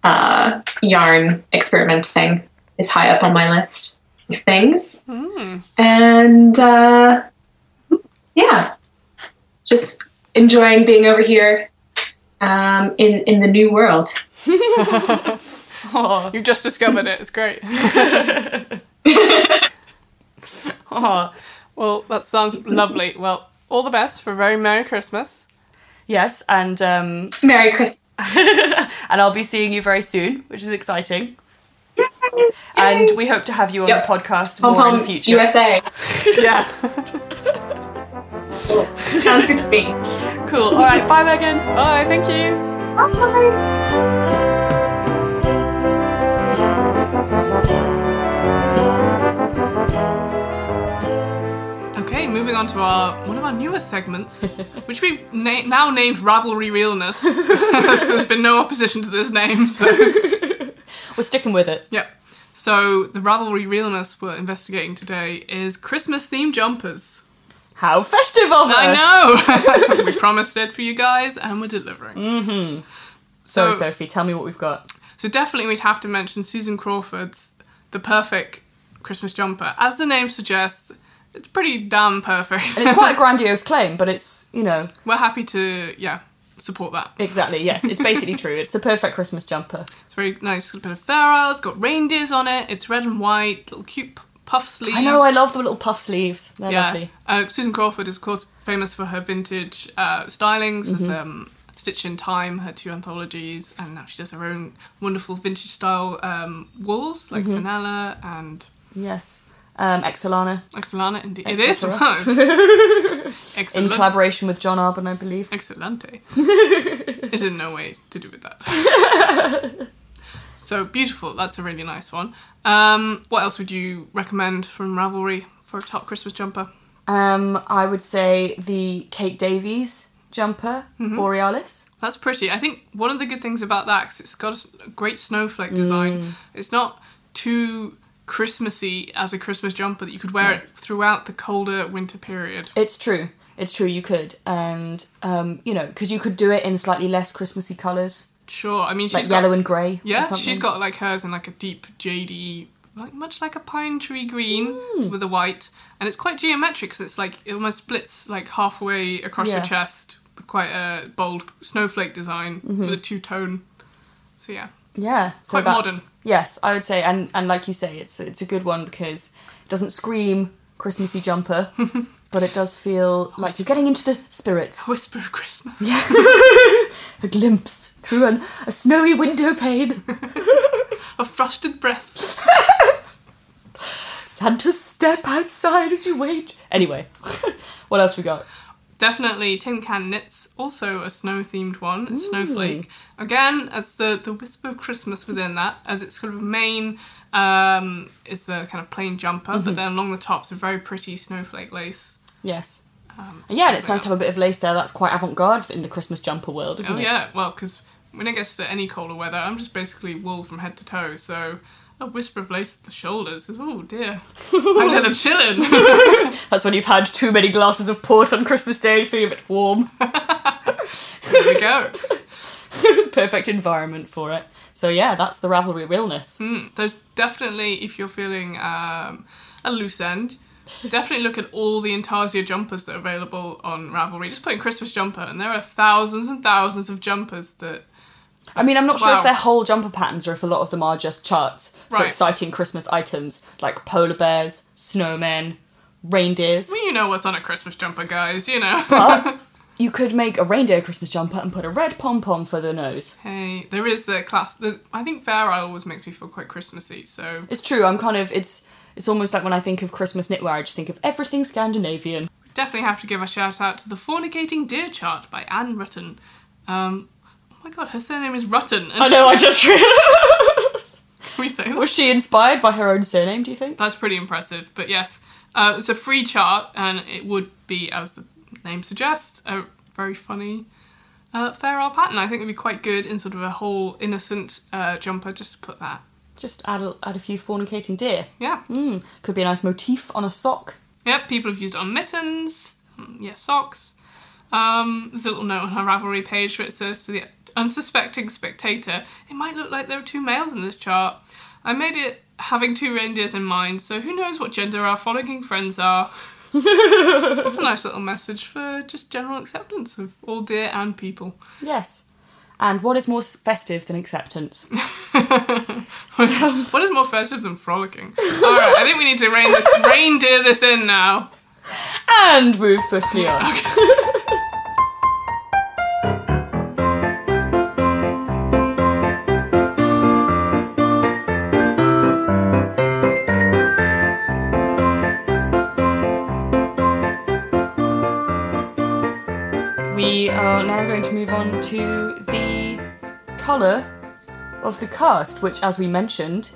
uh yarn experimenting is high up on my list of things. Mm. And uh yeah, just enjoying being over here um, in, in the new world. Oh, you've just discovered it. It's great. Oh, well, that sounds lovely. Well, all the best for a very Merry Christmas. Yes, and... Um, Merry Christmas. And I'll be seeing you very soon, which is exciting. Yay. And we hope to have you on yep. the podcast Pom more Pom in the future. U S A. Yeah. Cool. Sounds good to me. Cool. All right. Bye, Megan. Bye. Thank you. Bye. Okay, moving on to our one of our newest segments, which we've na- now named Ravelry Realness. There's been no opposition to this name, so we're sticking with it. Yep. So the Ravelry Realness we're investigating today is Christmas-themed jumpers. How festive of us! I know! We promised it for you guys, and we're delivering. Mm-hmm. So, Sorry, Sophie, tell me what we've got. So definitely we'd have to mention Susan Crawford's The Perfect Christmas Jumper. As the name suggests, it's pretty damn perfect. And it's quite a grandiose claim, but it's, you know... We're happy to, yeah, support that. Exactly, yes. It's basically true. It's the perfect Christmas jumper. It's very nice. It's got a bit of fur out. It's got reindeers on it. It's red and white, little cute... puff sleeves. I know, I love the little puff sleeves. They're yeah. lovely. Uh, Susan Crawford is, of course, famous for her vintage uh, stylings, mm-hmm. as um, Stitch in Time, her two anthologies, and now she does her own wonderful vintage style um, wools, like mm-hmm. Fenella and... Yes. Um, Exolana. Exolana, indeed. It is. Excellent. In collaboration with John Arbon, I believe. Excellente. It's in no way to do with that. So beautiful. That's a really nice one. Um, what else would you recommend from Ravelry for a top Christmas jumper? Um, I would say the Kate Davies jumper, mm-hmm. Borealis. That's pretty. I think one of the good things about that, because it's got a great snowflake design, mm. it's not too Christmassy as a Christmas jumper, that you could wear yeah. it throughout the colder winter period. It's true. It's true, you could. And, um, you know, because you could do it in slightly less Christmassy colours. Sure, I mean she's like got, yellow and grey. Yeah, or she's got like hers in like a deep jadey, like much like a pine tree green mm. with a white, and it's quite geometric because it's like it almost splits like halfway across yeah. your chest with quite a bold snowflake design mm-hmm. with a two tone. So yeah, yeah, so quite that's, modern. Yes, I would say, and and like you say, it's it's a good one because it doesn't scream Christmassy jumper, but it does feel a like whisper. You're getting into the spirit. A whisper of Christmas. Yeah, a glimpse. Through an, a snowy window pane. A frosted breath. Santa's step outside as you wait. Anyway, what else we got? Definitely Tin Can Knits, also a snow-themed one, mm. Snowflake. Again, as the, the wisp of Christmas within that, as its sort of main um, is the kind of plain jumper, mm-hmm. but then along the top's a very pretty snowflake lace. Yes. Um, yeah, and it's nice to have a bit of lace there. That's quite avant-garde in the Christmas jumper world, isn't oh, it? Oh, yeah. Well, because when it gets to any colder weather, I'm just basically wool from head to toe, so... A whisper of lace at the shoulders is, oh dear, I'm kind of chilling. That's when you've had too many glasses of port on Christmas Day and feeling a bit warm. There we go. Perfect environment for it. So yeah, that's the Ravelry realness. Mm, there's definitely, if you're feeling um, a loose end, definitely look at all the Intarsia jumpers that are available on Ravelry. Just put in Christmas jumper and there are thousands and thousands of jumpers that... I mean, I'm not sure wow. if they're whole jumper patterns or if a lot of them are just charts for right. exciting Christmas items like polar bears, snowmen, reindeers. Well, you know what's on a Christmas jumper, guys, you know. But you could make a reindeer Christmas jumper and put a red pom-pom for the nose. Hey, there is the class... I think Fair Isle always makes me feel quite Christmassy, so... It's true, I'm kind of... It's, it's almost like when I think of Christmas knitwear, I just think of everything Scandinavian. Definitely have to give a shout-out to the Fornicating Deer Chart by Anne Rutton. Um... Oh my god, her surname is Rutton. I know, I just realised. Can we say that? Was she inspired by her own surname, do you think? That's pretty impressive, but yes. Uh, it's a free chart, and it would be, as the name suggests, a very funny uh, Fair Isle pattern. I think it would be quite good in sort of a whole innocent uh, jumper, just to put that. Just add a, add a few fornicating deer. Yeah. Mm, could be a nice motif on a sock. Yep, people have used it on mittens, yeah, socks. Um, there's a little note on her Ravelry page where it says to the unsuspecting spectator, it might look like there are two males in this chart. I made it having two reindeers in mind, so who knows what gender our frolicking friends are. So that's a nice little message for just general acceptance of all deer and people. Yes. And what is more festive than acceptance? what, is, what is more festive than frolicking? Alright, I think we need to rein this, reindeer this in now. And move swiftly on. Okay. We are now going to move on to the colour of the cast, which, as we mentioned,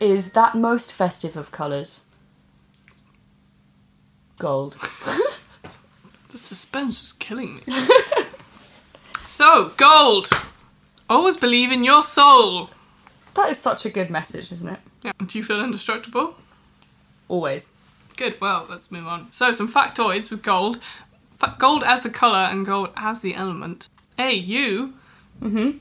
is that most festive of colours. Gold. The suspense was killing me. So, gold! Always believe in your soul! That is such a good message, isn't it? Yeah. Do you feel indestructible? Always. Good, well, let's move on. So, some factoids with gold. Gold as the colour and gold as the element. A U. Mm-hmm.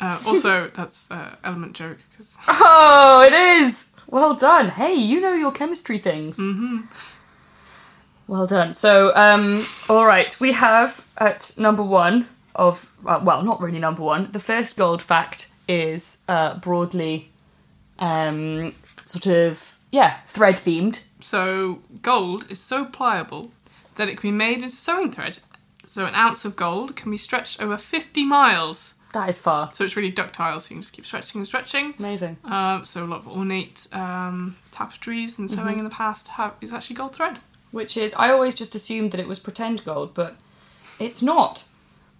Uh, also, that's an uh, element joke. Cause... Oh, it is! Well done. Hey, you know your chemistry things. Mm-hmm. Well done. So, um, all right, we have at number one of... Uh, well, not really number one. The first gold fact is uh, broadly um, sort of, yeah, thread-themed. So, gold is so pliable... that it can be made into sewing thread. So an ounce of gold can be stretched over fifty miles. That is far. So it's really ductile, so you can just keep stretching and stretching. Amazing. Um, so a lot of ornate um, tapestries and sewing mm-hmm. in the past have, is actually gold thread. Which is, I always just assumed that it was pretend gold, but it's not.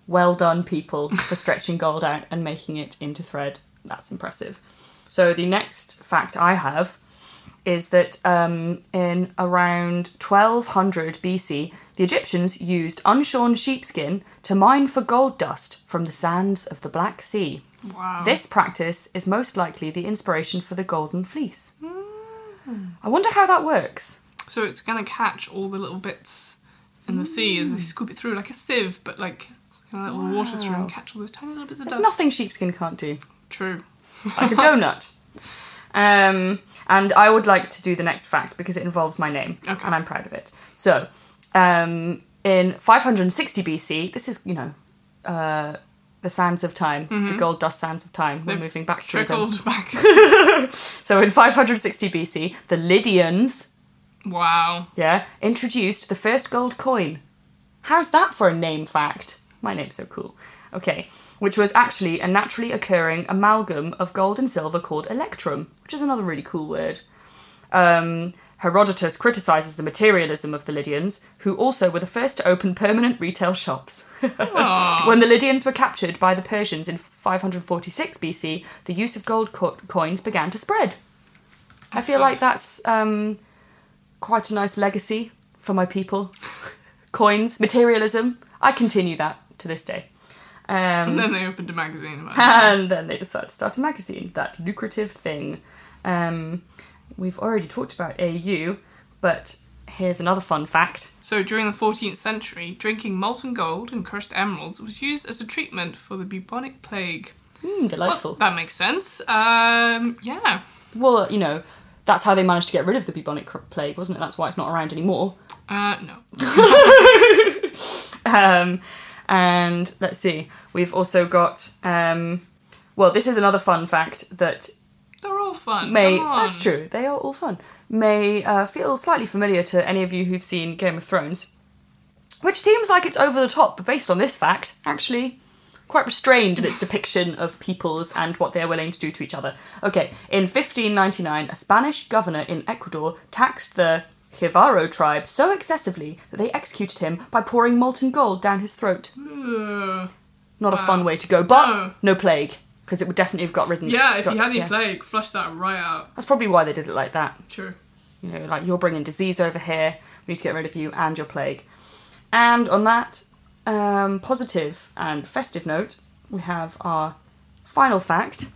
Well done, people, for stretching gold out and making it into thread. That's impressive. So the next fact I have... is that um, in around twelve hundred B C, the Egyptians used unshorn sheepskin to mine for gold dust from the sands of the Black Sea. Wow. This practice is most likely the inspiration for the Golden Fleece. Mm. I wonder how that works. So it's going to catch all the little bits in the mm. sea as they scoop it through like a sieve, but like it's going to let all the water through and catch all those tiny little bits of There's dust. There's nothing sheepskin can't do. True. Like a donut. Um, and I would like to do the next fact because it involves my name, okay. and I'm proud of it. So, um, in five hundred sixty B C, this is, you know, uh, the sands of time, mm-hmm. the gold dust sands of time. We're They've moving back through them. Trickled back. So in five hundred sixty B C, the Lydians, wow, yeah, introduced the first gold coin. How's that for a name fact? My name's so cool. Okay. Which was actually a naturally occurring amalgam of gold and silver called electrum, which is another really cool word. Um, Herodotus criticises the materialism of the Lydians, who also were the first to open permanent retail shops. When the Lydians were captured by the Persians in five forty-six B C, the use of gold co- coins began to spread. Excellent. I feel like that's um, quite a nice legacy for my people. Coins, materialism. I continue that to this day. Um, and then they opened a magazine. About and then they decided to start a magazine, that lucrative thing. Um... We've already talked about A U, but here's another fun fact. So during the fourteenth century, drinking molten gold and crushed emeralds was used as a treatment for the bubonic plague. Mm, delightful. Well, that makes sense. Um, yeah. Well, you know, that's how they managed to get rid of the bubonic plague, wasn't it? That's why it's not around anymore. Uh, no. um, and let's see. We've also got, um, well, this is another fun fact that... They're all fun. May, that's true. They are all fun. May uh, feel slightly familiar to any of you who've seen Game of Thrones, which seems like it's over the top, but based on this fact, actually quite restrained in its depiction of peoples and what they're willing to do to each other. Okay, in fifteen ninety-nine, a Spanish governor in Ecuador taxed the Jivaro tribe so excessively that they executed him by pouring molten gold down his throat. Uh, Not a uh, fun way to go, but uh, no plague. Because it would definitely have got rid of... Yeah, if got, you had any yeah. plague, flush that right out. That's probably why they did it like that. True. You know, like, you're bringing disease over here, we need to get rid of you and your plague. And on that um, positive and festive note, we have our final fact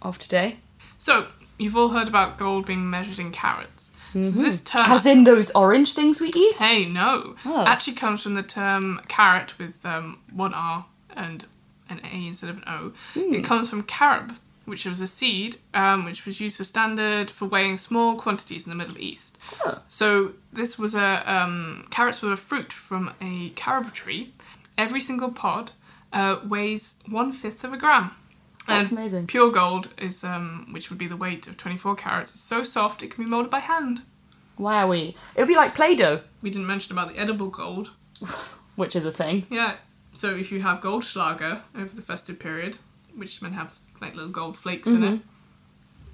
of today. So, you've all heard about gold being measured in carats. Mm-hmm. So this term... As in those orange things we eat? Hey, no. Oh. Actually comes from the term carrot with um, one R and... an A instead of an O. Mm. It comes from carob, which was a seed, um, which was used for standard for weighing small quantities in the Middle East. Oh. So this was a um, carrots were a fruit from a carob tree. Every single pod uh, weighs one fifth of a gram. That's and amazing. Pure gold is, um, which would be the weight of twenty-four carats, is so soft it can be moulded by hand. Wowie! It would be like Play-Doh. We didn't mention about the edible gold, which is a thing. Yeah. So if you have Goldschlager over the festive period, which men have like little gold flakes mm-hmm. in it,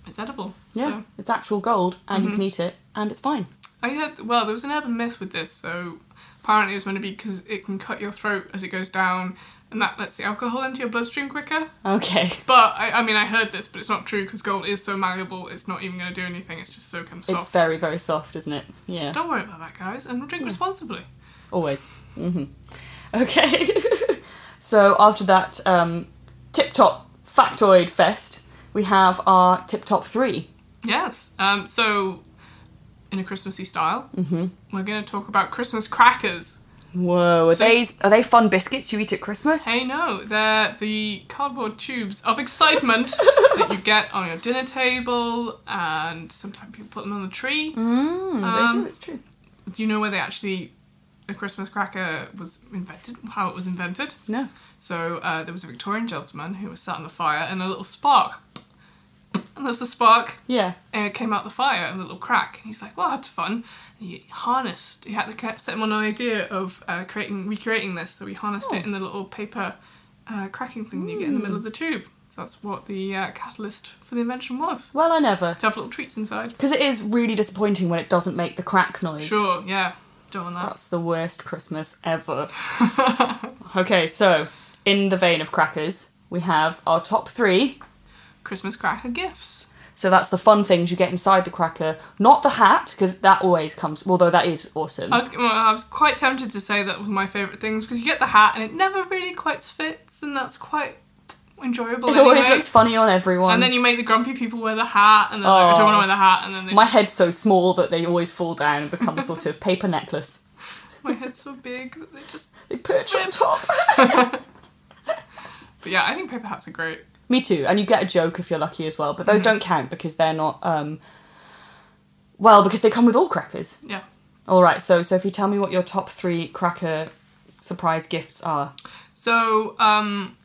it's edible. Yeah, so. It's actual gold, and mm-hmm. you can eat it, and it's fine. I heard, well, there was an urban myth with this, so apparently it was meant to be because it can cut your throat as it goes down, and that lets the alcohol into your bloodstream quicker. Okay. But, I, I mean, I heard this, but it's not true, because gold is so malleable, it's not even going to do anything, it's just so kind of soft. It's very, very soft, isn't it? Yeah. So don't worry about that, guys, and drink yeah. responsibly. Always. Mm-hmm. Okay, so after that um, tip-top factoid fest, we have our tip-top three. Yes, um, so in a Christmassy style, mm-hmm. we're going to talk about Christmas crackers. Whoa, are, so, they, are they fun biscuits you eat at Christmas? Hey, no, they're the cardboard tubes of excitement that you get on your dinner table, and sometimes people put them on the tree. Mm, um, they do, it's true. Do you know where they actually... a Christmas cracker was invented, how it was invented. No. So uh, there was a Victorian gentleman who was sat on the fire and a little spark. And there's the spark. Yeah. And it came out the fire and a little crack. And he's like, well, that's fun. And he harnessed, he had to kept setting on an idea of uh, creating, recreating this. So he harnessed oh. it in the little paper uh, cracking thing mm. that you get in the middle of the tube. So that's what the uh, catalyst for the invention was. Well, I never. To have little treats inside. Because it is really disappointing when it doesn't make the crack noise. Sure, yeah. That. That's the worst Christmas ever. Okay, so in the vein of crackers, we have our top three Christmas cracker gifts. So that's the fun things you get inside the cracker, not the hat, because that always comes, although that is awesome. I was, well, I was quite tempted to say that was my favourite things, because you get the hat and it never really quite fits, and that's quite enjoyable. It anyway. Always looks funny on everyone. And then you make the grumpy people wear the hat, and then oh, like, I don't want to wear the hat, and then they my just... head's so small that they always fall down and become a sort of paper necklace. My head's so big that they just they perch on top. But yeah, I think paper hats are great. Me too, and you get a joke if you're lucky as well. But those mm. don't count because they're not. Um... Well, because they come with all crackers. Yeah. All right. So, Sophie, tell me what your top three cracker surprise gifts are. So, um.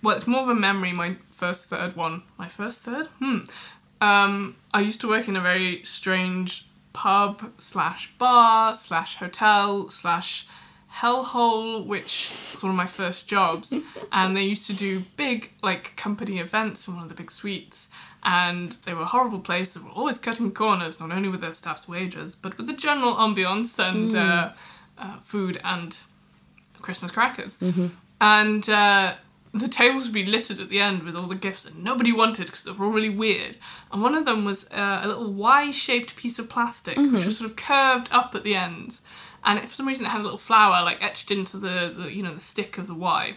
Well, it's more of a memory, my first third one. My first third? Hmm. Um, I used to work in a very strange pub slash bar slash hotel slash Hellhole, which was one of my first jobs, and they used to do big, like, company events in one of the big suites, and they were a horrible place. They were always cutting corners, not only with their staff's wages, but with the general ambience and mm. uh, uh, food and Christmas crackers. Mm-hmm. And uh, the tables would be littered at the end with all the gifts that nobody wanted because they were all really weird. And one of them was uh, a little Y-shaped piece of plastic, mm-hmm. which was sort of curved up at the ends. And for some reason it had a little flower, like, etched into the, the, you know, the stick of the Y.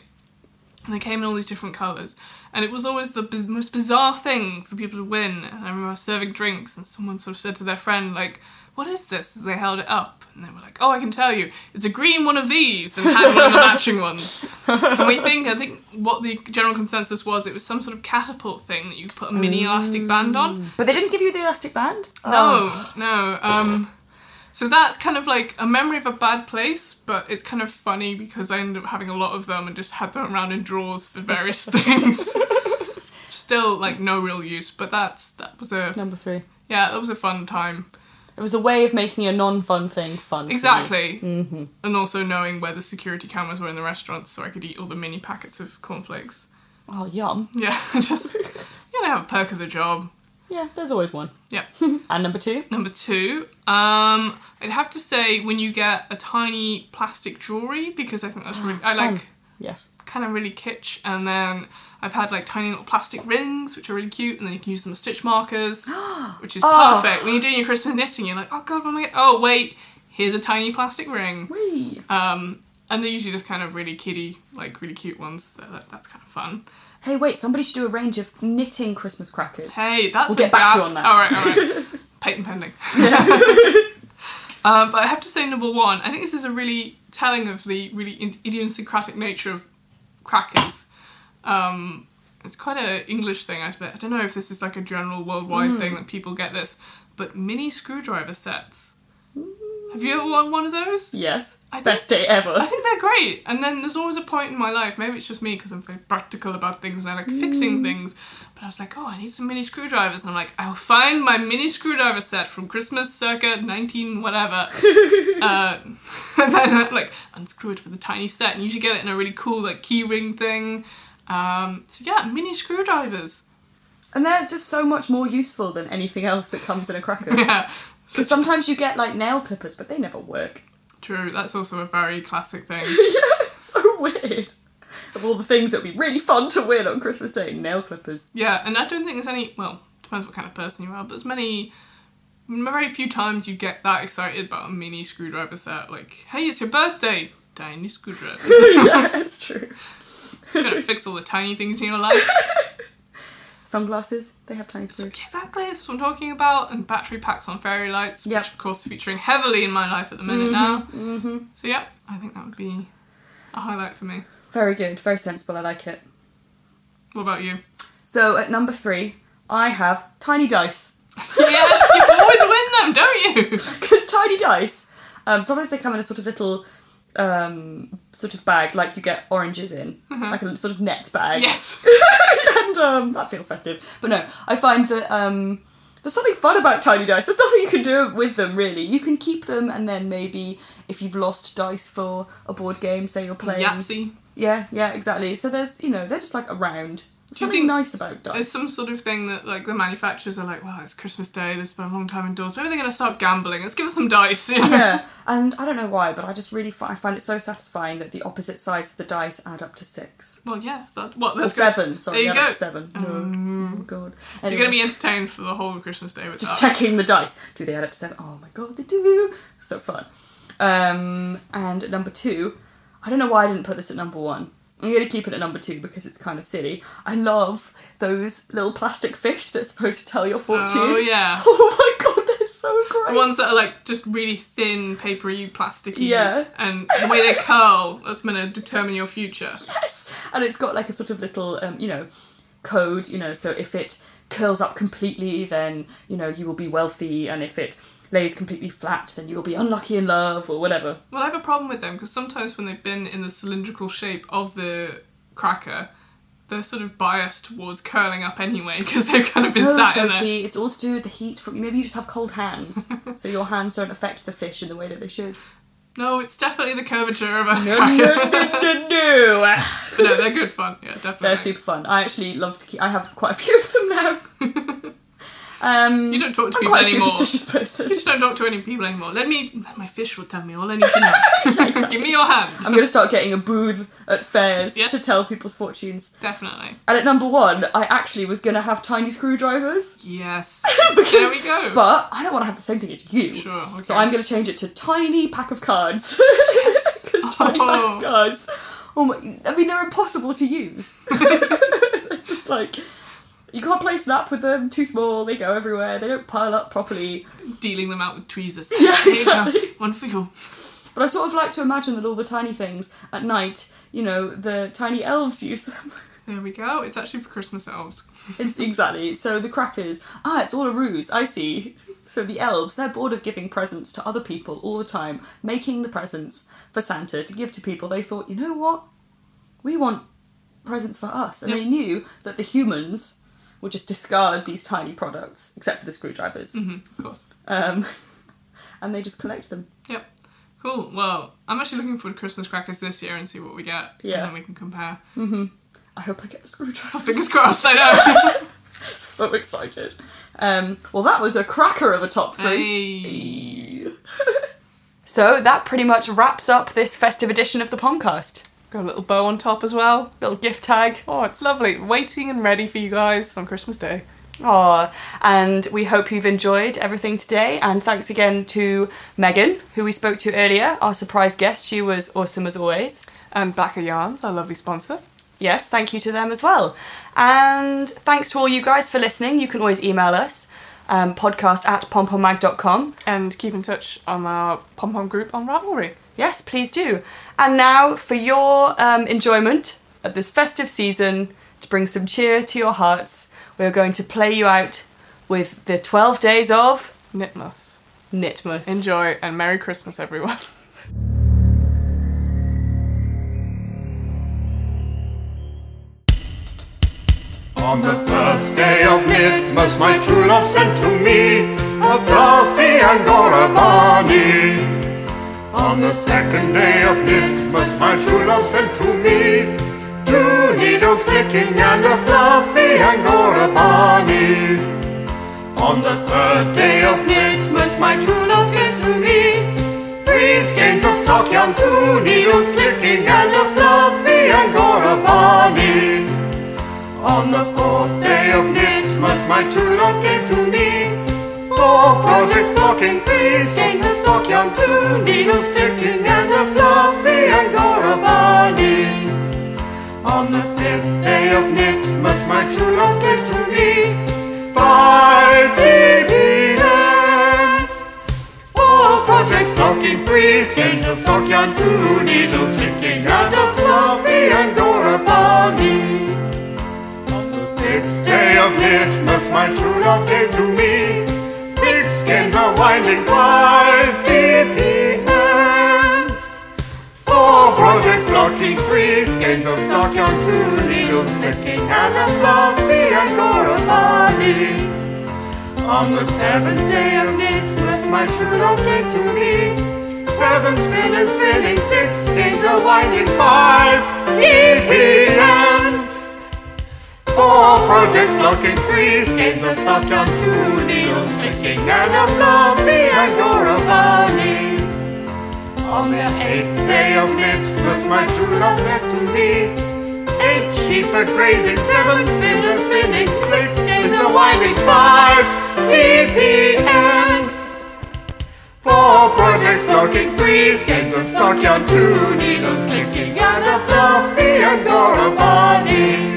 And they came in all these different colours. And it was always the b- most bizarre thing for people to win. And I remember I was serving drinks and someone sort of said to their friend, like, what is this? As they held it up. And they were like, oh, I can tell you. It's a green one of these. And had one of the matching ones. And we think, I think what the general consensus was, it was some sort of catapult thing that you put a mini mm. elastic band on. But they didn't give you the elastic band? No, oh. no. Um... So that's kind of like a memory of a bad place, but it's kind of funny because I ended up having a lot of them and just had them around in drawers for various things. Still, like, no real use, but that's that was a... Number three. Yeah, that was a fun time. It was a way of making a non-fun thing fun. Exactly. Mm-hmm. And also knowing where the security cameras were in the restaurants so I could eat all the mini packets of cornflakes. Oh, yum. Yeah, just... You know, have a perk of the job. Yeah, there's always one. Yeah. And number two? Number two. Um, I'd have to say when you get a tiny plastic jewellery, because I think that's really... I like... Fun. Yes. Kind of really kitsch. And then I've had, like, tiny little plastic rings, which are really cute, and then you can use them as stitch markers, which is oh. perfect. When you're doing your Christmas knitting, you're like, oh, God, what am I... Oh, wait, here's a tiny plastic ring. Whee. Um, and they're usually just kind of really kiddie, like, really cute ones, so that, that's kind of fun. Hey, wait, somebody should do a range of knitting Christmas crackers. Hey, that's we'll a get back to you on that. All right, all right. Patent pending. um, but I have to say, number one, I think this is a really telling of the really idiosyncratic nature of crackers. Um, it's quite an English thing, I bet. I don't know if this is like a general worldwide mm. thing that people get this, but mini screwdriver sets. Have you ever worn one of those? Yes. I think, best day ever. I think they're great. And then there's always a point in my life, maybe it's just me because I'm very practical about things and I like mm. fixing things, but I was like, oh, I need some mini screwdrivers. And I'm like, I'll find my mini screwdriver set from Christmas circa nineteen whatever. uh, and then I, like, unscrew it with a tiny set. And you should get it in a really cool, like, key ring thing. Um, so yeah, mini screwdrivers. And they're just so much more useful than anything else that comes in a cracker. Yeah. Because sometimes you get, like, nail clippers, but they never work. True, that's also a very classic thing. Yeah, it's so weird. Of all the things that would be really fun to win on Christmas Day, nail clippers. Yeah, and I don't think there's any... Well, depends what kind of person you are, but there's many... Very few times you get that excited about a mini screwdriver set. Like, hey, it's your birthday! Tiny screwdrivers. Yeah, that's true. You've got to fix all the tiny things in your life. Sunglasses, they have tiny screws. Exactly, that's what I'm talking about. And battery packs on fairy lights, yep. Which of course is featuring heavily in my life at the minute mm-hmm, now. Mm-hmm. So yeah, I think that would be a highlight for me. Very good, very sensible, I like it. What about you? So at number three, I have tiny dice. Yes, you always win them, don't you? Because tiny dice, um, sometimes they come in a sort of little... Um, sort of bag, like you get oranges in, uh-huh. like a sort of net bag. Yes. And um, that feels festive. But no, I find that um, there's something fun about tiny dice. There's nothing you can do with them, really. You can keep them, and then maybe if you've lost dice for a board game, say you're playing... Yahtzee. Yeah, yeah, exactly. So there's, you know, they're just like around. There's something nice about dice. There's some sort of thing that, like, the manufacturers are like, well, it's Christmas Day, there's been a long time indoors, maybe they're going to start gambling, let's give us some dice. You know? Yeah, and I don't know why, but I just really find, I find it so satisfying that the opposite sides of the dice add up to six. Well, yes. That, what, that's or good. seven, sorry, there you go. Up to seven. Um, oh, God. Anyway. You're going to be entertained for the whole of Christmas Day with just that. Just checking the dice. Do they add up to seven? Oh, my God, they do. So fun. Um, and number two, I don't know why I didn't put this at number one. I'm going to keep it at number two because it's kind of silly. I love those little plastic fish that's supposed to tell your fortune. Oh, yeah. Oh, my God, they're so great. The ones that are, like, just really thin, papery, plasticky. Yeah. And the way they curl, that's going to determine your future. Yes. And it's got, like, a sort of little, um, you know, code, you know, so if it curls up completely, then, you know, you will be wealthy. And if it lays completely flat, then you'll be unlucky in love, or whatever. Well, I have a problem with them, because sometimes when they've been in the cylindrical shape of the cracker, they're sort of biased towards curling up anyway, because they've kind of been no, sat Sophie, in there. Sophie, it's all to do with the heat. From Maybe you just have cold hands, so your hands don't affect the fish in the way that they should. No, it's definitely the curvature of a no, no, no, no. But no, they're good fun. Yeah, definitely. They're super fun. I actually love to keep... I have quite a few of them now. Um, you don't talk to I'm people quite anymore. I'm a superstitious person. You just don't talk to any people anymore. Let me... My fish will tell me all I need to know. Yeah, exactly. Give me your hand. I'm going to start getting a booth at fairs yes. to tell people's fortunes. Definitely. And at number one, I actually was going to have tiny screwdrivers. Yes. Because, there we go. But I don't want to have the same thing as you. Sure, okay. So I'm going to change it to tiny pack of cards. Yes. Because oh. tiny pack of cards... Oh my, I mean, they're impossible to use. They're just like... You can't play snap with them, too small, they go everywhere, they don't pile up properly. Dealing them out with tweezers. Yeah, exactly. One for you. But I sort of like to imagine that all the tiny things at night, you know, the tiny elves use them. There we go, it's actually for Christmas elves. It's, exactly, so the crackers, ah, it's all a ruse, I see. So the elves, they're bored of giving presents to other people all the time, making the presents for Santa to give to people. They thought, you know what, we want presents for us. And yep. they knew that the humans... We'll just discard these tiny products, except for the screwdrivers. Mm-hmm, of course. Um, and they just collect them. Yep. Cool. Well, I'm actually looking forward to Christmas crackers this year and see what we get. Yeah. And then we can compare. Mm-hmm. I hope I get the screwdrivers. Fingers crossed, I know. So excited. Um, well, that was a cracker of a top three. Hey. So that pretty much wraps up this festive edition of the Pomcast. Got a little bow on top as well. Little gift tag. Oh, it's lovely. Waiting and ready for you guys on Christmas Day. Aw, and we hope you've enjoyed everything today. And thanks again to Megan, who we spoke to earlier, our surprise guest. She was awesome as always. And Backer Yarns, our lovely sponsor. Yes, thank you to them as well. And thanks to all you guys for listening. You can always email us. Um, podcast at pom pom mag dot com. And keep in touch on our Pom Pom group on Ravelry. Yes, please do. And now for your um, enjoyment at this festive season, to bring some cheer to your hearts, we're going to play you out with the twelve days of... Knitmus. Knitmus. Enjoy and Merry Christmas, everyone. On the first day of Knitmus, my true love sent to me a fluffy Angora bonnie. On the second day of Knitmus, my true love sent to me two needles clicking and a fluffy Angora bonnie. On the third day of Knitmus, my true love sent to me three skeins of sock yarn, two needles clicking and a fluffy Angora bonnie. On the fourth day of Knitmus, my true love gave to me four projects blocking, three skeins of sock yarn, two needles clicking, and a fluffy Angora bonnie. On the fifth day of Knitmus, my true love gave to me five D B S. Four projects blocking, three skeins of sock yarn, two needles clicking, and a fluffy Angora bonnie. On the sixth day of Knitmus, my true love gave to me six skeins of winding, five D P S. Four projects blocking, three skeins of sock yarn, two needles clicking, and a fluffy Angora bonnie. On the seventh day of Knitmus, my true love gave to me seven spinners spinning, six skeins of winding, five D P S. Four projects blocking, three skeins of sock yarn, two needles clicking, and a fluffy Angora bonnie. On the eighth day of Knitmus, my true love left to me eight sheep a grazing, seven spins a spinning, six skeins a winding, five D P Ms. Four projects blocking, three skeins of sock yarn, two needles clicking, and a fluffy Angora bonnie.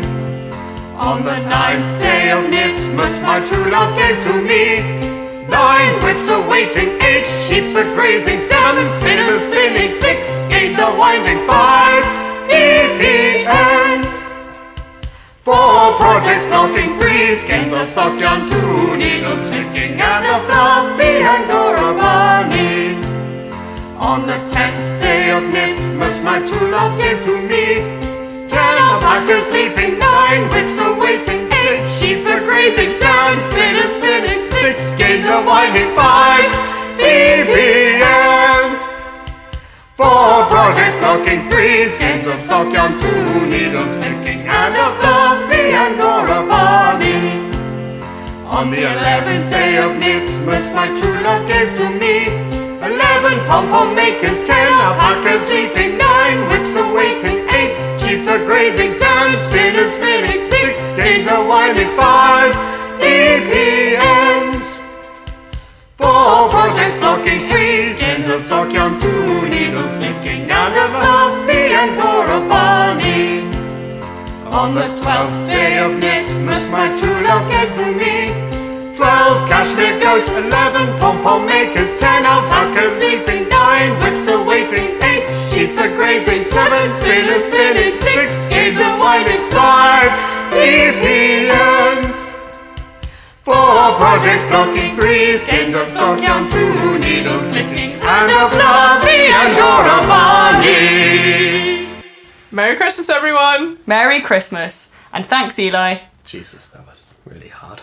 On the ninth day of Knitmus, my true love gave to me nine whips a-waiting, eight sheeps a-grazing, seven spinners spinning, six skeins a-winding, five D P Ns. Four projects blocking, three skeins of sock yarn, two needles clicking, and a fluffy Angora bonnie. On the tenth day of Knitmus, my true love gave to me ten alpacas sleeping, nine whips a-waiting, eight sheep a-grazing, seven spinners spinning, six skeins a-winding, five D B Ms. Four projects blocking, three skeins of sock yarn, two needles flicking, and a fluffy and Nora Barney. On the eleventh day of Knitmus, my true love gave to me eleven pom-pom makers, ten alpacas leaping, nine whips awaiting, eight sheep are grazing, seven spinners spinning, six skeins are winding, five D P Ns. Four projects blocking, three skins of sock yarn, two needles flicking, and a fluffy and Nora Barney. On the twelfth day of Knitmus, my true love gave to me twelve cashmere goats, eleven pom-pom makers, ten alpacas leaping, nine whips are waiting, eight sheep are grazing, seven spinners spinning, six skeins of winding, five D P Ns. Four projects blocking, three skeins of sock yarn, two needles clicking, and a fluffy and Nora Barney. Merry Christmas, everyone! Merry Christmas, and thanks, Eli. Jesus, that was really hard.